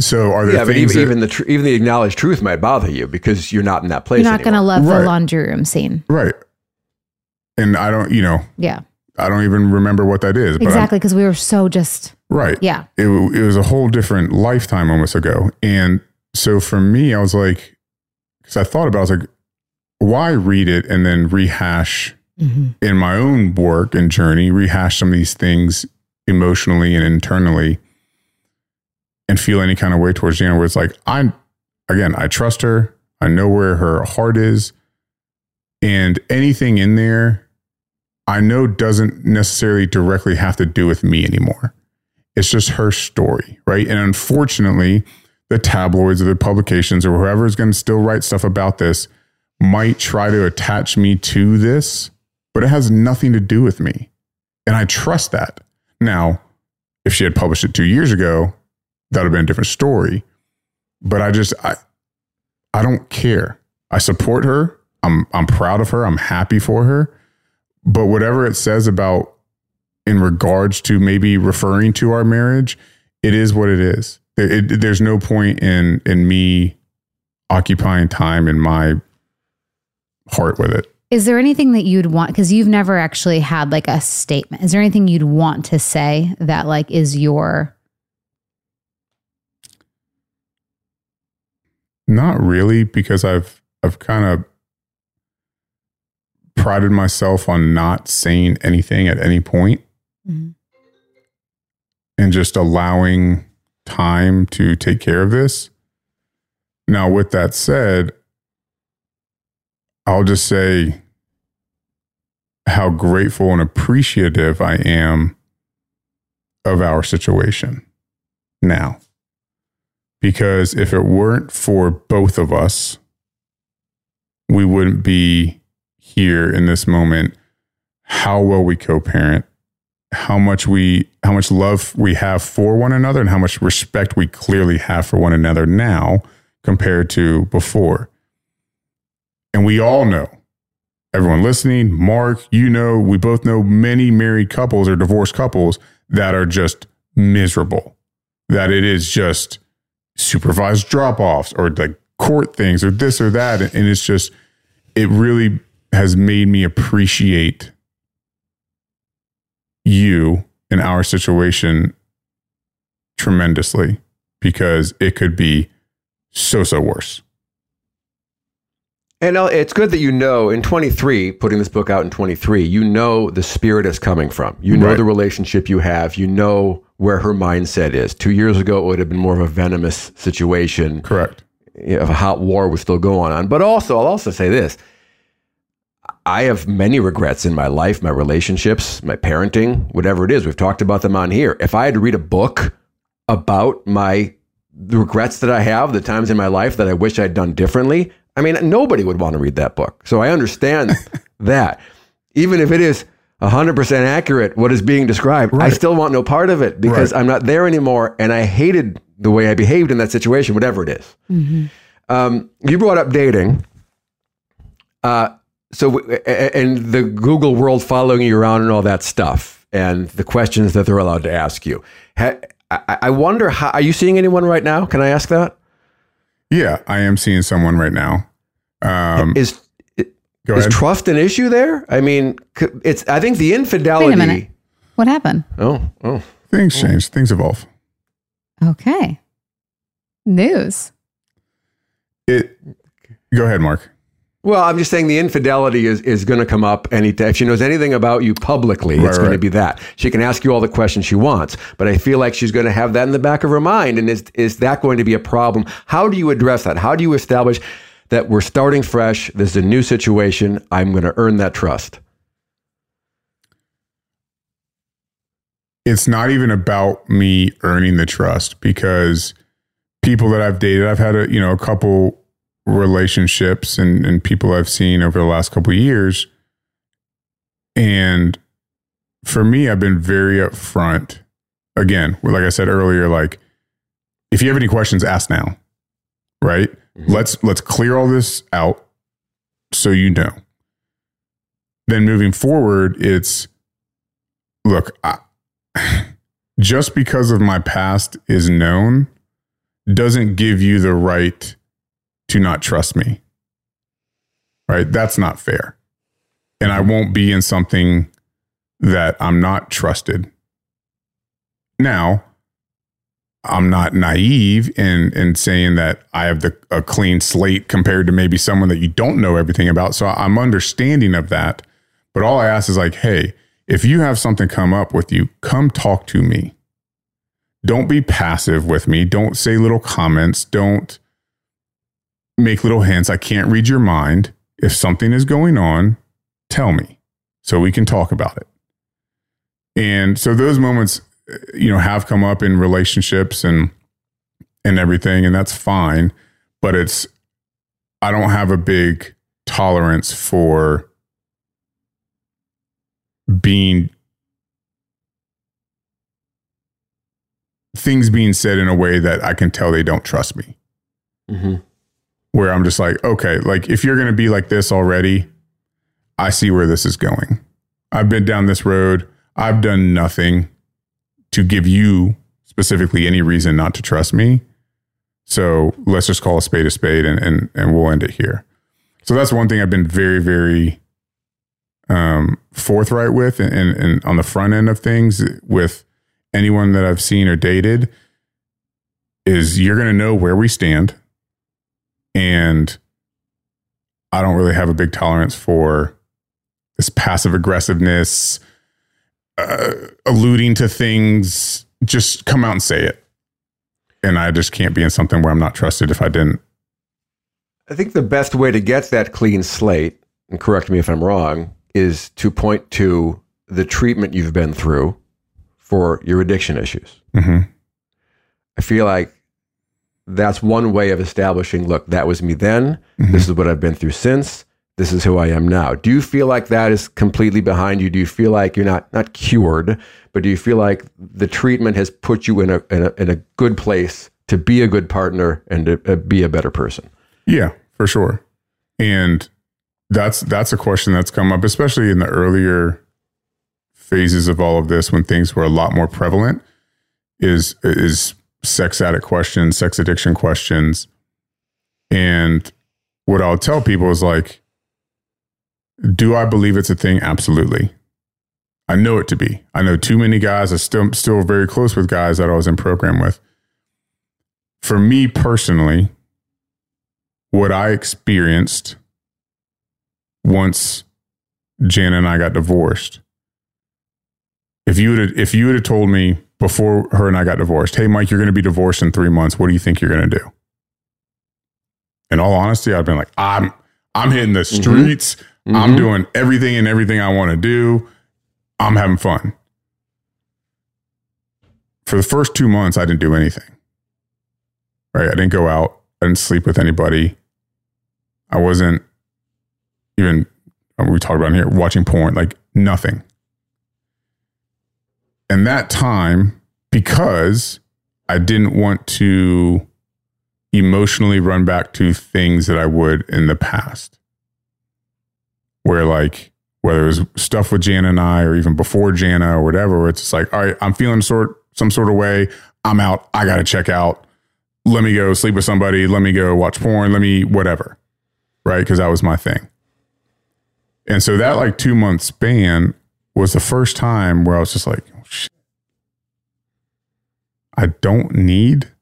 So are there things but even the acknowledged truth might bother you because you're not in that place. You're not going to love the laundry room scene. Right. And I don't, I don't even remember what that is. But exactly, because we were so just... Right. Yeah. It was a whole different lifetime almost ago. And so for me, I was like, because I thought about it, I was like, why read it and then rehash mm-hmm. in my own work and journey, rehash some of these things emotionally and internally and feel any kind of way towards Jana where it's like, I trust her. I know where her heart is. And anything in there... I know doesn't necessarily directly have to do with me anymore. It's just her story, right? And unfortunately, the tabloids or the publications or whoever is going to still write stuff about this might try to attach me to this, but it has nothing to do with me. And I trust that. Now, if she had published it 2 years ago, that would have been a different story. But I don't care. I support her. I'm proud of her. I'm happy for her. But whatever it says about in regards to maybe referring to our marriage, it is what it is. There's no point in me occupying time in my heart with it. Is there anything that you'd want? Because you've never actually had like a statement. Is there anything you'd want to say that like is your... Not really, because I've kind of prided myself on not saying anything at any point mm-hmm. and just allowing time to take care of this. Now, with that said, I'll just say how grateful and appreciative I am of our situation now, because if it weren't for both of us, we wouldn't be here in this moment, how well we co-parent, how much love we have for one another, and how much respect we clearly have for one another now compared to before. And we all know everyone listening, Mark, you know, we both know many married couples or divorced couples that are just miserable, that it is just supervised drop-offs or like court things or this or that. And it's just, it really has made me appreciate you and our situation tremendously, because it could be so worse. And it's good that, you know, in 23, putting this book out in 23, you know the spirit is coming from. You know, right, the relationship you have. You know where her mindset is. 2 years ago, it would have been more of a venomous situation. Correct. You know, if a hot war was still going on. But also, I'll also say this. I have many regrets in my life, my relationships, my parenting, whatever it is. We've talked about them on here. If I had to read a book about the regrets that I have, the times in my life that I wish I'd done differently, I mean, nobody would want to read that book. So I understand that. Even if it is 100% accurate, what is being described, right, I still want no part of it, because right, I'm not there anymore, and I hated the way I behaved in that situation, whatever it is. Mm-hmm. You brought up dating. And the Google world following you around and all that stuff, and the questions that they're allowed to ask you. I wonder, how are you seeing anyone right now? Can I ask that? Yeah, I am seeing someone right now. Is trust an issue there? I mean, it's, I think the infidelity. Wait a minute. What happened? Oh. Things change. Things evolve. Okay. News. Go ahead, Mark. Well, I'm just saying the infidelity is going to come up anytime. If she knows anything about you publicly, right, it's going to be that. She can ask you all the questions she wants, but I feel like she's going to have that in the back of her mind. And is that going to be a problem? How do you address that? How do you establish that we're starting fresh? This is a new situation. I'm going to earn that trust. It's not even about me earning the trust, because people that I've dated, I've had a couple relationships and people I've seen over the last couple of years. And for me, I've been very upfront. Again, like I said earlier, like, if you have any questions, ask now, right? Mm-hmm. Let's clear all this out so you know. Then moving forward, it's, look, just because of my past is known doesn't give you the right to not trust me, right? That's not fair. And I won't be in something that I'm not trusted. Now, I'm not naive in saying that I have a clean slate compared to maybe someone that you don't know everything about. So I'm understanding of that. But all I ask is like, hey, if you have something come up with you, come talk to me. Don't be passive with me. Don't say little comments. Don't make little hints. I can't read your mind. If something is going on, tell me so we can talk about it. And so those moments, have come up in relationships and everything, and that's fine. But I don't have a big tolerance for things being said in a way that I can tell they don't trust me. Mm-hmm. Where I'm just like, okay, like, if you're going to be like this already, I see where this is going. I've been down this road. I've done nothing to give you specifically any reason not to trust me. So let's just call a spade and we'll end it here. So that's one thing I've been very, very forthright with and on the front end of things with anyone that I've seen or dated is, you're going to know where we stand. And I don't really have a big tolerance for this passive aggressiveness, alluding to things. Just come out and say it. And I just can't be in something where I'm not trusted if I didn't. I think the best way to get that clean slate, and correct me if I'm wrong, is to point to the treatment you've been through for your addiction issues. Mm-hmm. I feel like that's one way of establishing, look, that was me then. Mm-hmm. This is what I've been through since. This is who I am now. Do you feel like that is completely behind you? Do you feel like you're not cured, but do you feel like the treatment has put you in a good place to be a good partner and to be a better person? Yeah, for sure. And That's a question that's come up, especially in the earlier phases of all of this, when things were a lot more prevalent, is sex addict questions, sex addiction questions. And what I'll tell people is like, do I believe it's a thing? Absolutely. I know it to be. I know too many guys. I'm still very close with guys that I was in program with. For me personally, what I experienced once Jana and I got divorced, if you would have told me before her and I got divorced, hey, Mike, you're going to be divorced in 3 months. What do you think you're going to do? In all honesty, I'd been like, I'm hitting the streets. Mm-hmm. Mm-hmm. I'm doing everything I want to do. I'm having fun. For the first 2 months, I didn't do anything. Right? I didn't go out. I didn't sleep with anybody. I wasn't even, we talked about here, watching porn, like nothing. And that time, because I didn't want to emotionally run back to things that I would in the past, where like, whether it was stuff with Jana and I, or even before Jana or whatever, where it's just like, all right, I'm feeling some sort of way. I'm out. I got to check out. Let me go sleep with somebody. Let me go watch porn. Let me whatever. Right. Because that was my thing. And so that like 2 month span was the first time where I was just like, oh, shit. I don't need,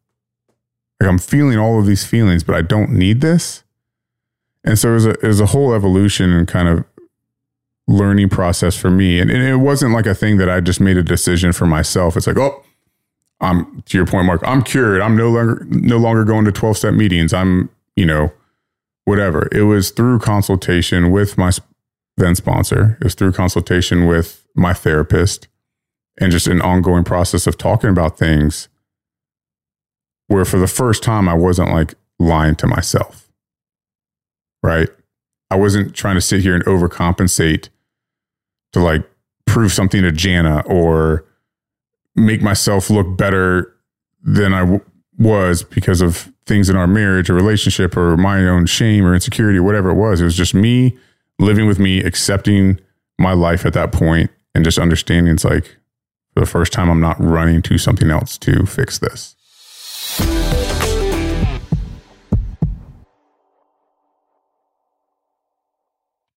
like, I'm feeling all of these feelings, but I don't need this. And so it was a whole evolution and kind of learning process for me. And it wasn't like a thing that I just made a decision for myself. It's like, oh, I'm, to your point, Mark, I'm cured. I'm no longer going to 12-step meetings. I'm, whatever. It was through consultation with my then sponsor. It was through consultation with my therapist and just an ongoing process of talking about things where for the first time, I wasn't like lying to myself, right? I wasn't trying to sit here and overcompensate to like prove something to Jana or make myself look better than I was because of things in our marriage or relationship or my own shame or insecurity or whatever it was. It was just me living with me, accepting my life at that point and just understanding it's like for the first time, I'm not running to something else to fix this.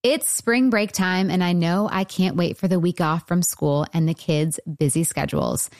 It's spring break time, and I know I can't wait for the week off from school and the kids' busy schedules.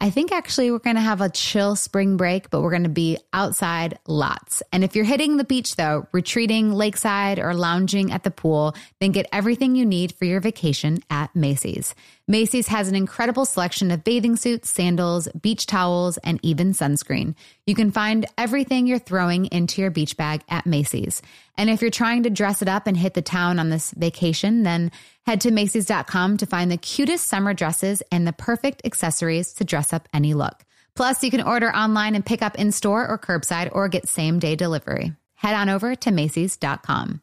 I think actually we're going to have a chill spring break, but we're going to be outside lots. And if you're hitting the beach, though, retreating lakeside or lounging at the pool, then get everything you need for your vacation at Macy's. Macy's has an incredible selection of bathing suits, sandals, beach towels, and even sunscreen. You can find everything you're throwing into your beach bag at Macy's. And if you're trying to dress it up and hit the town on this vacation, then head to Macy's.com to find the cutest summer dresses and the perfect accessories to dress up any look. Plus, you can order online and pick up in-store or curbside or get same-day delivery. Head on over to Macy's.com.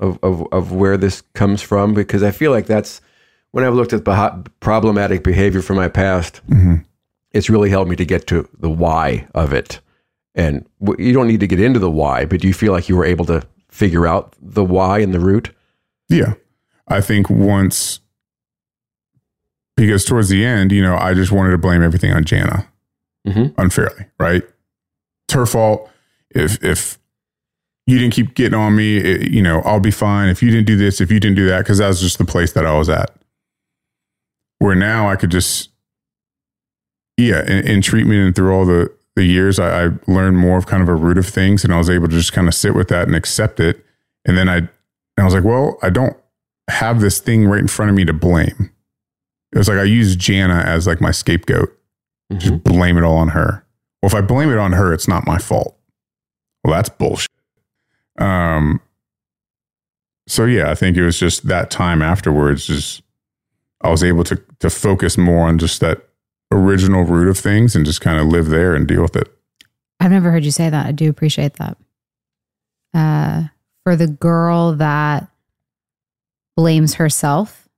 of where this comes from? Because I feel like that's, when I've looked at problematic behavior from my past, mm-hmm. it's really helped me to get to the why of it. And you don't need to get into the why, but do you feel like you were able to figure out the why and the root? Yeah. I think once, because towards the end, you know, I just wanted to blame everything on Jana mm-hmm. unfairly, right? It's her fault. If you didn't keep getting on me, it, you know, I'll be fine. If you didn't do this, if you didn't do that, because that was just the place that I was at. Where now I could just, yeah, in treatment and through all the years, I learned more of kind of a root of things, and I was able to just kind of sit with that and accept it. And then I was like, well, I don't have this thing right in front of me to blame. It was like I used Jana as like my scapegoat. Mm-hmm. Just blame it all on her. Well, if I blame it on her, it's not my fault. Well, that's bullshit. So yeah, I think it was just that time afterwards, just I was able to focus more on just that original root of things and just kind of live there and deal with it. I've never heard you say that. I do appreciate that. For the girl that blames herself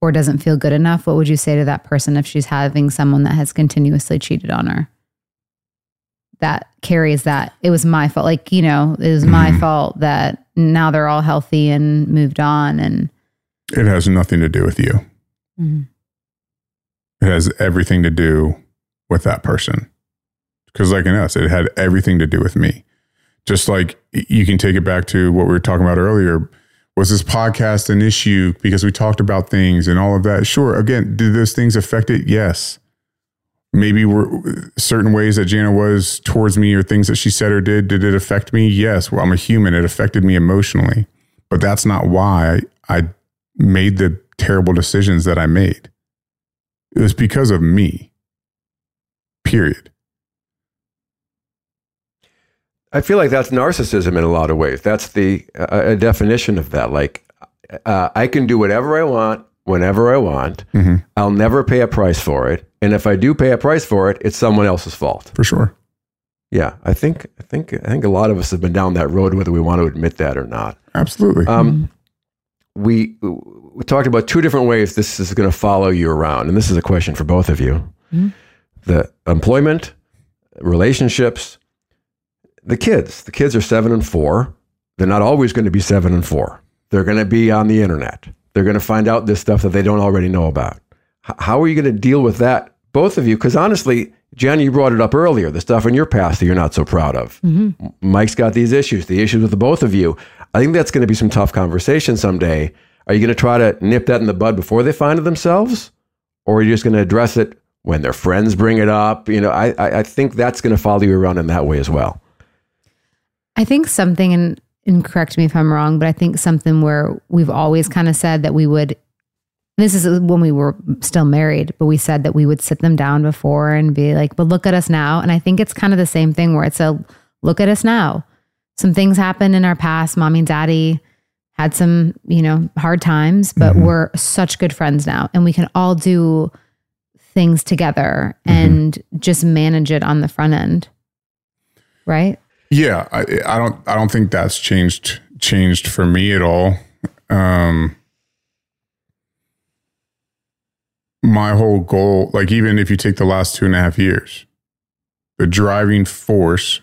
or doesn't feel good enough, what would you say to that person if she's having someone that has continuously cheated on her? That carries that it was my fault. Like, you know, it was my fault that now they're all healthy and moved on. And it has nothing to do with you. Mm-hmm. It has everything to do with that person. Because like in us, it had everything to do with me. Just like you can take it back to what we were talking about earlier. Was this podcast an issue because we talked about things and all of that? Sure. Again, did those things affect it? Yes. Maybe were certain ways that Jana was towards me or things that she said or did it affect me? Yes. Well, I'm a human. It affected me emotionally, but that's not why I made the terrible decisions that I made. It was because of me, period. I feel like that's narcissism in a lot of ways. That's the a definition of that. Like I can do whatever I want, whenever I want. Mm-hmm. I'll never pay a price for it. And if I do pay a price for it, it's someone else's fault. For sure. Yeah. I think a lot of us have been down that road, whether we want to admit that or not. Absolutely. We talked about two different ways this is going to follow you around. And this is a question for both of you. Mm-hmm. The employment, relationships, the kids are 7 and 4. They're not always going to be 7 and 4. They're going to be on the internet. They're going to find out this stuff that they don't already know about. How are you going to deal with that, both of you? Because honestly, Jana, you brought it up earlier, the stuff in your past that you're not so proud of. Mm-hmm. Mike's got these issues, the issues with the both of you. I think that's going to be some tough conversation someday. Are you going to try to nip that in the bud before they find it themselves? Or are you just going to address it when their friends bring it up? You know, I think that's going to follow you around in that way as well. I think something, and correct me if I'm wrong, but I think something where we've always kind of said that we would, this is when we were still married, but we said that we would sit them down before and be like, but look at us now. And I think it's kind of the same thing where it's a look at us now. Some things happened in our past. Mommy and daddy had some, you know, hard times, but mm-hmm. we're such good friends now and we can all do things together mm-hmm. and just manage it on the front end. Right? Yeah. I don't think that's changed for me at all. My whole goal, like even if you take the last 2.5 years, the driving force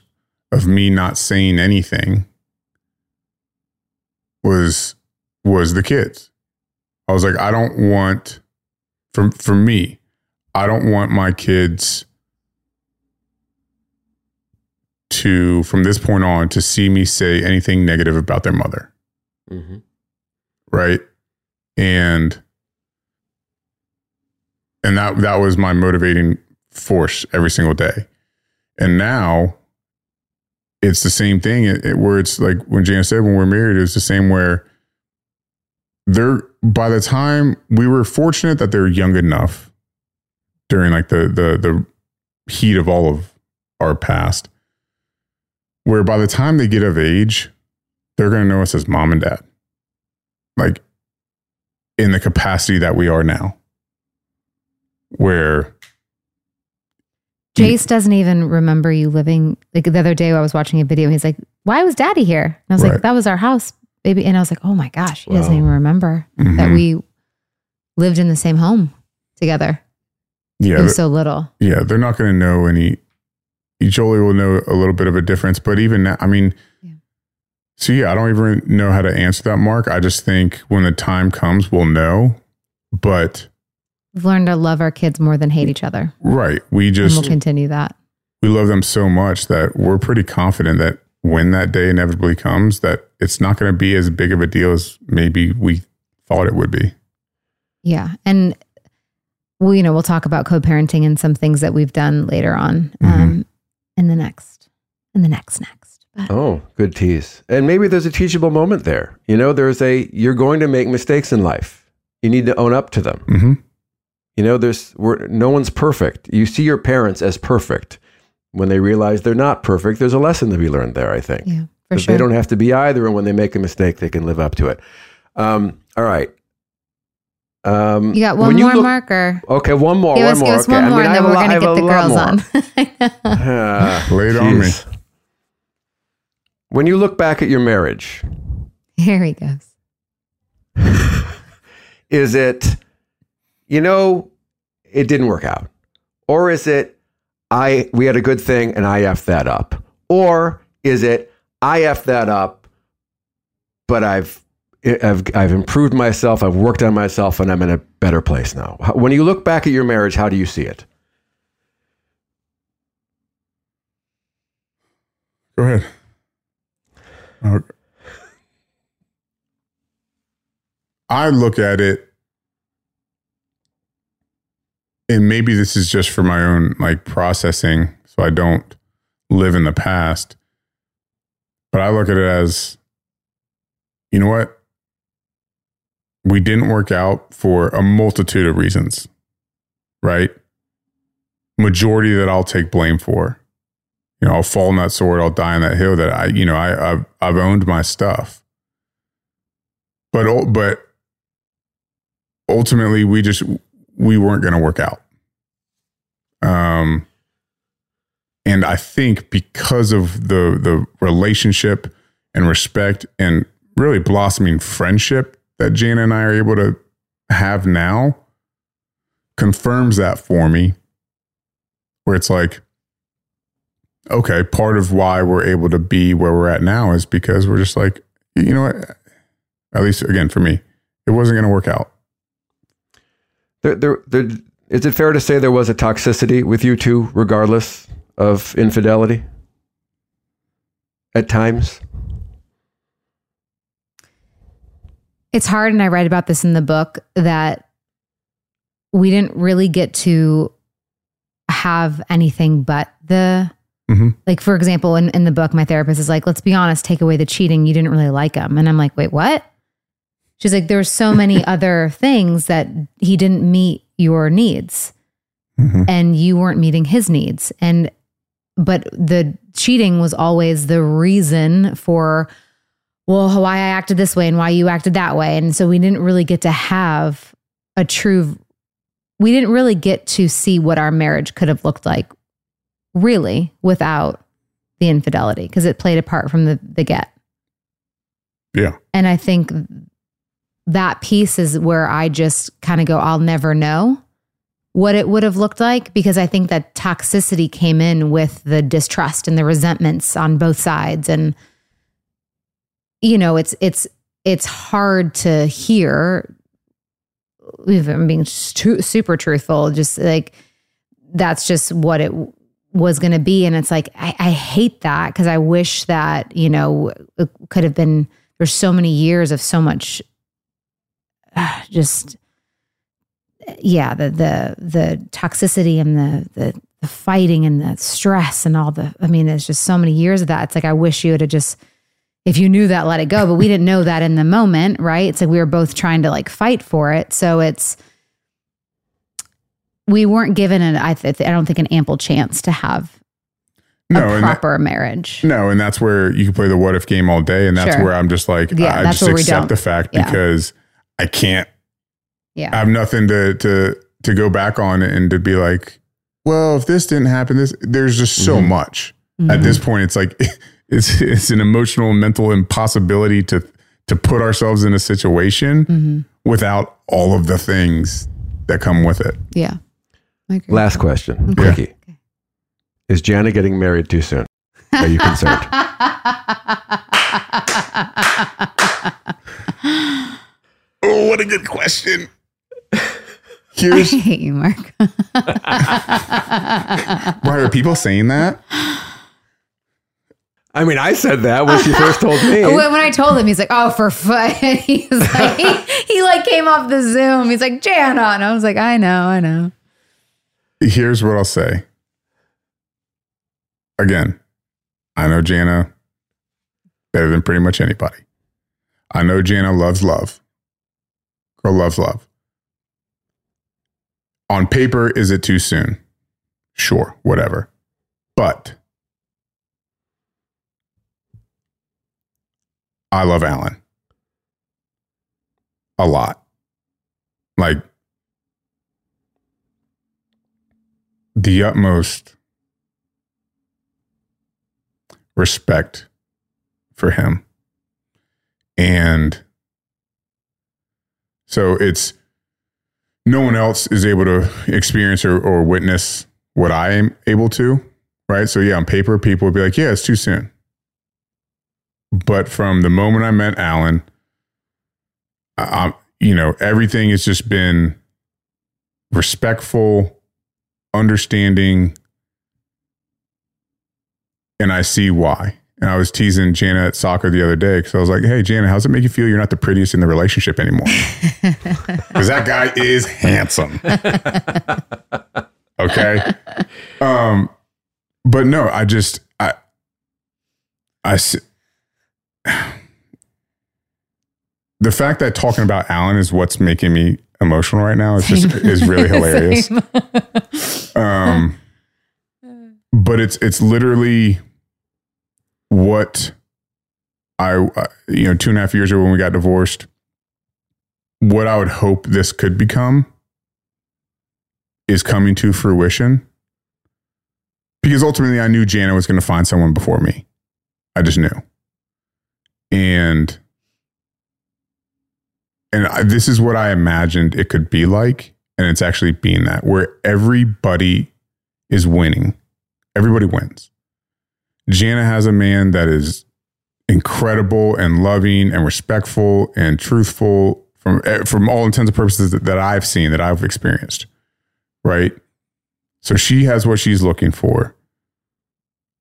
of me not saying anything was the kids. I was like, I don't want, for me, I don't want my kids to, from this point on, to see me say anything negative about their mother. Mm-hmm. Right? And that was my motivating force every single day. And now it's the same thing where it's like when Jana said, when we're married, it was the same where by the time we were fortunate that they're young enough during like the heat of all of our past, where by the time they get of age, they're going to know us as mom and dad, like in the capacity that we are now, where Jace doesn't even remember you living. Like the other day I was watching a video and he's like, why was daddy here? And I was like, that was our house, baby. And I was like, oh my gosh, he doesn't even remember that we lived in the same home together. Yeah. He was so little. Yeah. They're not going to know any, Jolie will know a little bit of a difference, but even now, I mean, so yeah, I don't even know how to answer that, Mark. I just think when the time comes, we'll know, but we've learned to love our kids more than hate each other. Right. We'll continue that. We love them so much that we're pretty confident that when that day inevitably comes, that it's not going to be as big of a deal as maybe we thought it would be. Yeah. And we'll talk about co-parenting and some things that we've done later on in the next. But. Oh, good tease. And maybe there's a teachable moment there. You're going to make mistakes in life. You need to own up to them. Mm-hmm. No one's perfect. You see your parents as perfect. When they realize they're not perfect, there's a lesson to be learned there, I think. Yeah, for sure. They don't have to be either, and when they make a mistake, they can live up to it. All right. You got one more marker. Okay, one more. Give us one more, and then we're going to get the girls on. Lay it on me. When you look back at your marriage. Here he goes. Is it... it didn't work out. Or is it, we had a good thing and I effed that up? Or is it, I effed that up, but I've improved myself, I've worked on myself, and I'm in a better place now? When you look back at your marriage, how do you see it? Go ahead. I look at it, and maybe this is just for my own processing, so I don't live in the past, but I look at it as, you know what? We didn't work out for a multitude of reasons, right? Majority that I'll take blame for. I'll fall on that sword, I'll die on that hill that I've owned my stuff. But ultimately we weren't going to work out. And I think because of the relationship and respect and really blossoming friendship that Jana and I are able to have now confirms that for me, where it's like, okay, part of why we're able to be where we're at now is because we're just like, you know what, at least again, for me, it wasn't going to work out. Is it fair to say there was a toxicity with you two, regardless of infidelity, at times? It's hard, and I write about this in the book, that we didn't really get to have anything but the... Mm-hmm. For example, in the book, my therapist is like, let's be honest, take away the cheating. You didn't really like him. And I'm like, wait, what? She's like, there were so many other things that he didn't meet your needs and you weren't meeting his needs. But the cheating was always the reason for, why I acted this way and why you acted that way. And so we didn't really get to have we didn't really get to see what our marriage could have looked like really without the infidelity, because it played a part from the get. Yeah. And I think that piece is where I just kind of go, I'll never know what it would have looked like, because I think that toxicity came in with the distrust and the resentments on both sides. And, it's hard to hear, if I'm being super truthful, just that's just what it was going to be. And it's I hate that, because I wish that, it could have been, there's so many years of so much the toxicity and the fighting and the stress and all the, it's just so many years of that. It's I wish you would have just, if you knew that, let it go. But we didn't know that in the moment, right? It's like we were both trying to like fight for it. So it's, we weren't given an, I don't think an ample chance to have a proper marriage. No. And that's where you can play the what if game all day. And that's where I'm just like, I just accept the fact because I can't, I have nothing to go back on and to be like, well, if this didn't happen, this, there's just so much at this point. It's like, it's an emotional and mental impossibility to put ourselves in a situation without all of the things that come with it. Yeah. Last question. Okay. Ricky, is Jana getting married too soon? Are you concerned? Oh, what a good question. Here's, I hate you, Mark. Why are people saying that? I mean, I said that when she first told me. When I told him, he's like, oh, for fun. He's like, he like came off the Zoom. He's like, Jana. And I was like, I know. Here's what I'll say. Again, I know Jana better than pretty much anybody. I know Jana loves love. Girl loves love. On paper, is it too soon? Sure, whatever. But I love Alan a lot. Like the utmost respect for him. And so it's, no one else is able to experience or witness what I am able to, right? So yeah, on paper, people would be like, yeah, it's too soon. But from the moment I met Alan, everything has just been respectful, understanding, and I see why. And I was teasing Jana at soccer the other day because I was like, hey, Jana, how's it make you feel you're not the prettiest in the relationship anymore? Because that guy is handsome. Okay. But no, I just, I the fact that talking about Alan is what's making me emotional right now is really hilarious. But it's literally what I 2.5 years ago when we got divorced, what I would hope this could become is coming to fruition. Because ultimately I knew Jana was going to find someone before me. I just knew. And this is what I imagined it could be like. And it's actually being that, where everybody is winning. Everybody wins. Jana has a man that is incredible and loving and respectful and truthful from all intents and purposes that I've seen, that I've experienced, right? So she has what she's looking for.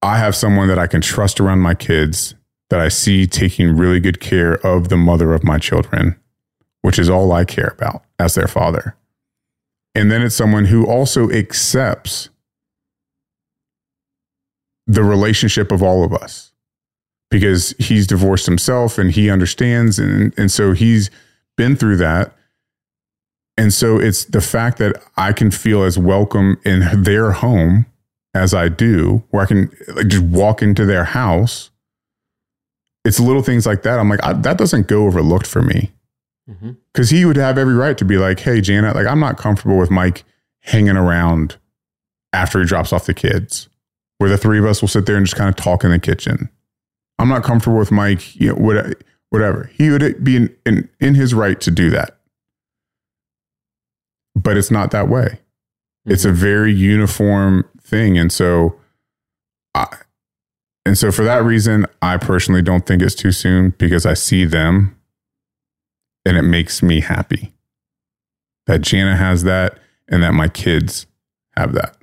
I have someone that I can trust around my kids, that I see taking really good care of the mother of my children, which is all I care about as their father. And then it's someone who also accepts the relationship of all of us, because he's divorced himself and he understands. And so he's been through that. And so it's the fact that I can feel as welcome in their home as I do, where I can like just walk into their house. It's little things like that. I'm like, that doesn't go overlooked for me, because he would have every right to be like, hey, Jana, like I'm not comfortable with Mike hanging around after he drops off the kids, where the three of us will sit there and just kind of talk in the kitchen. I'm not comfortable with Mike, whatever. He would be in his right to do that. But it's not that way. It's a very uniform thing. And so for that reason, I personally don't think it's too soon, because I see them and it makes me happy that Jana has that and that my kids have that.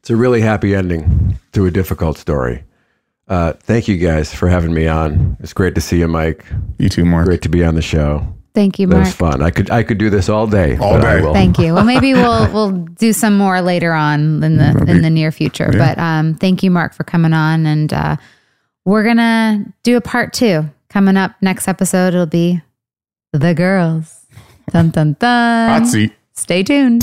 It's a really happy ending to a difficult story. Thank you guys for having me on. It's great to see you, Mike. You too, Mark. Great to be on the show. Thank you, Mark. That was fun. I could do this all day. Thank you. Well, maybe we'll do some more later on in the near future. Yeah. But thank you, Mark, for coming on, and We're going to do a part 2 coming up next episode. It'll be the girls. Dun, dun, dun. Hot seat. Stay tuned.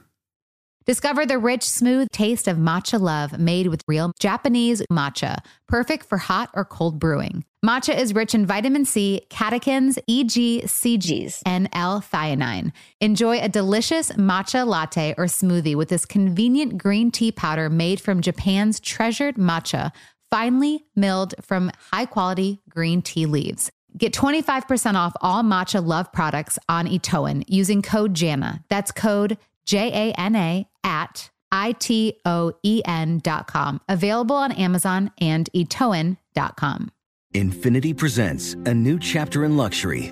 Discover the rich, smooth taste of matcha love made with real Japanese matcha, perfect for hot or cold brewing. Matcha is rich in vitamin C, catechins, EGCGs, and L-theanine. Enjoy a delicious matcha latte or smoothie with this convenient green tea powder made from Japan's treasured matcha, finely milled from high-quality green tea leaves. Get 25% off all Matcha Love products on Itoen using code JANA. That's code JANA at ITOEN.com. Available on Amazon and Itoen.com. Infiniti presents a new chapter in luxury,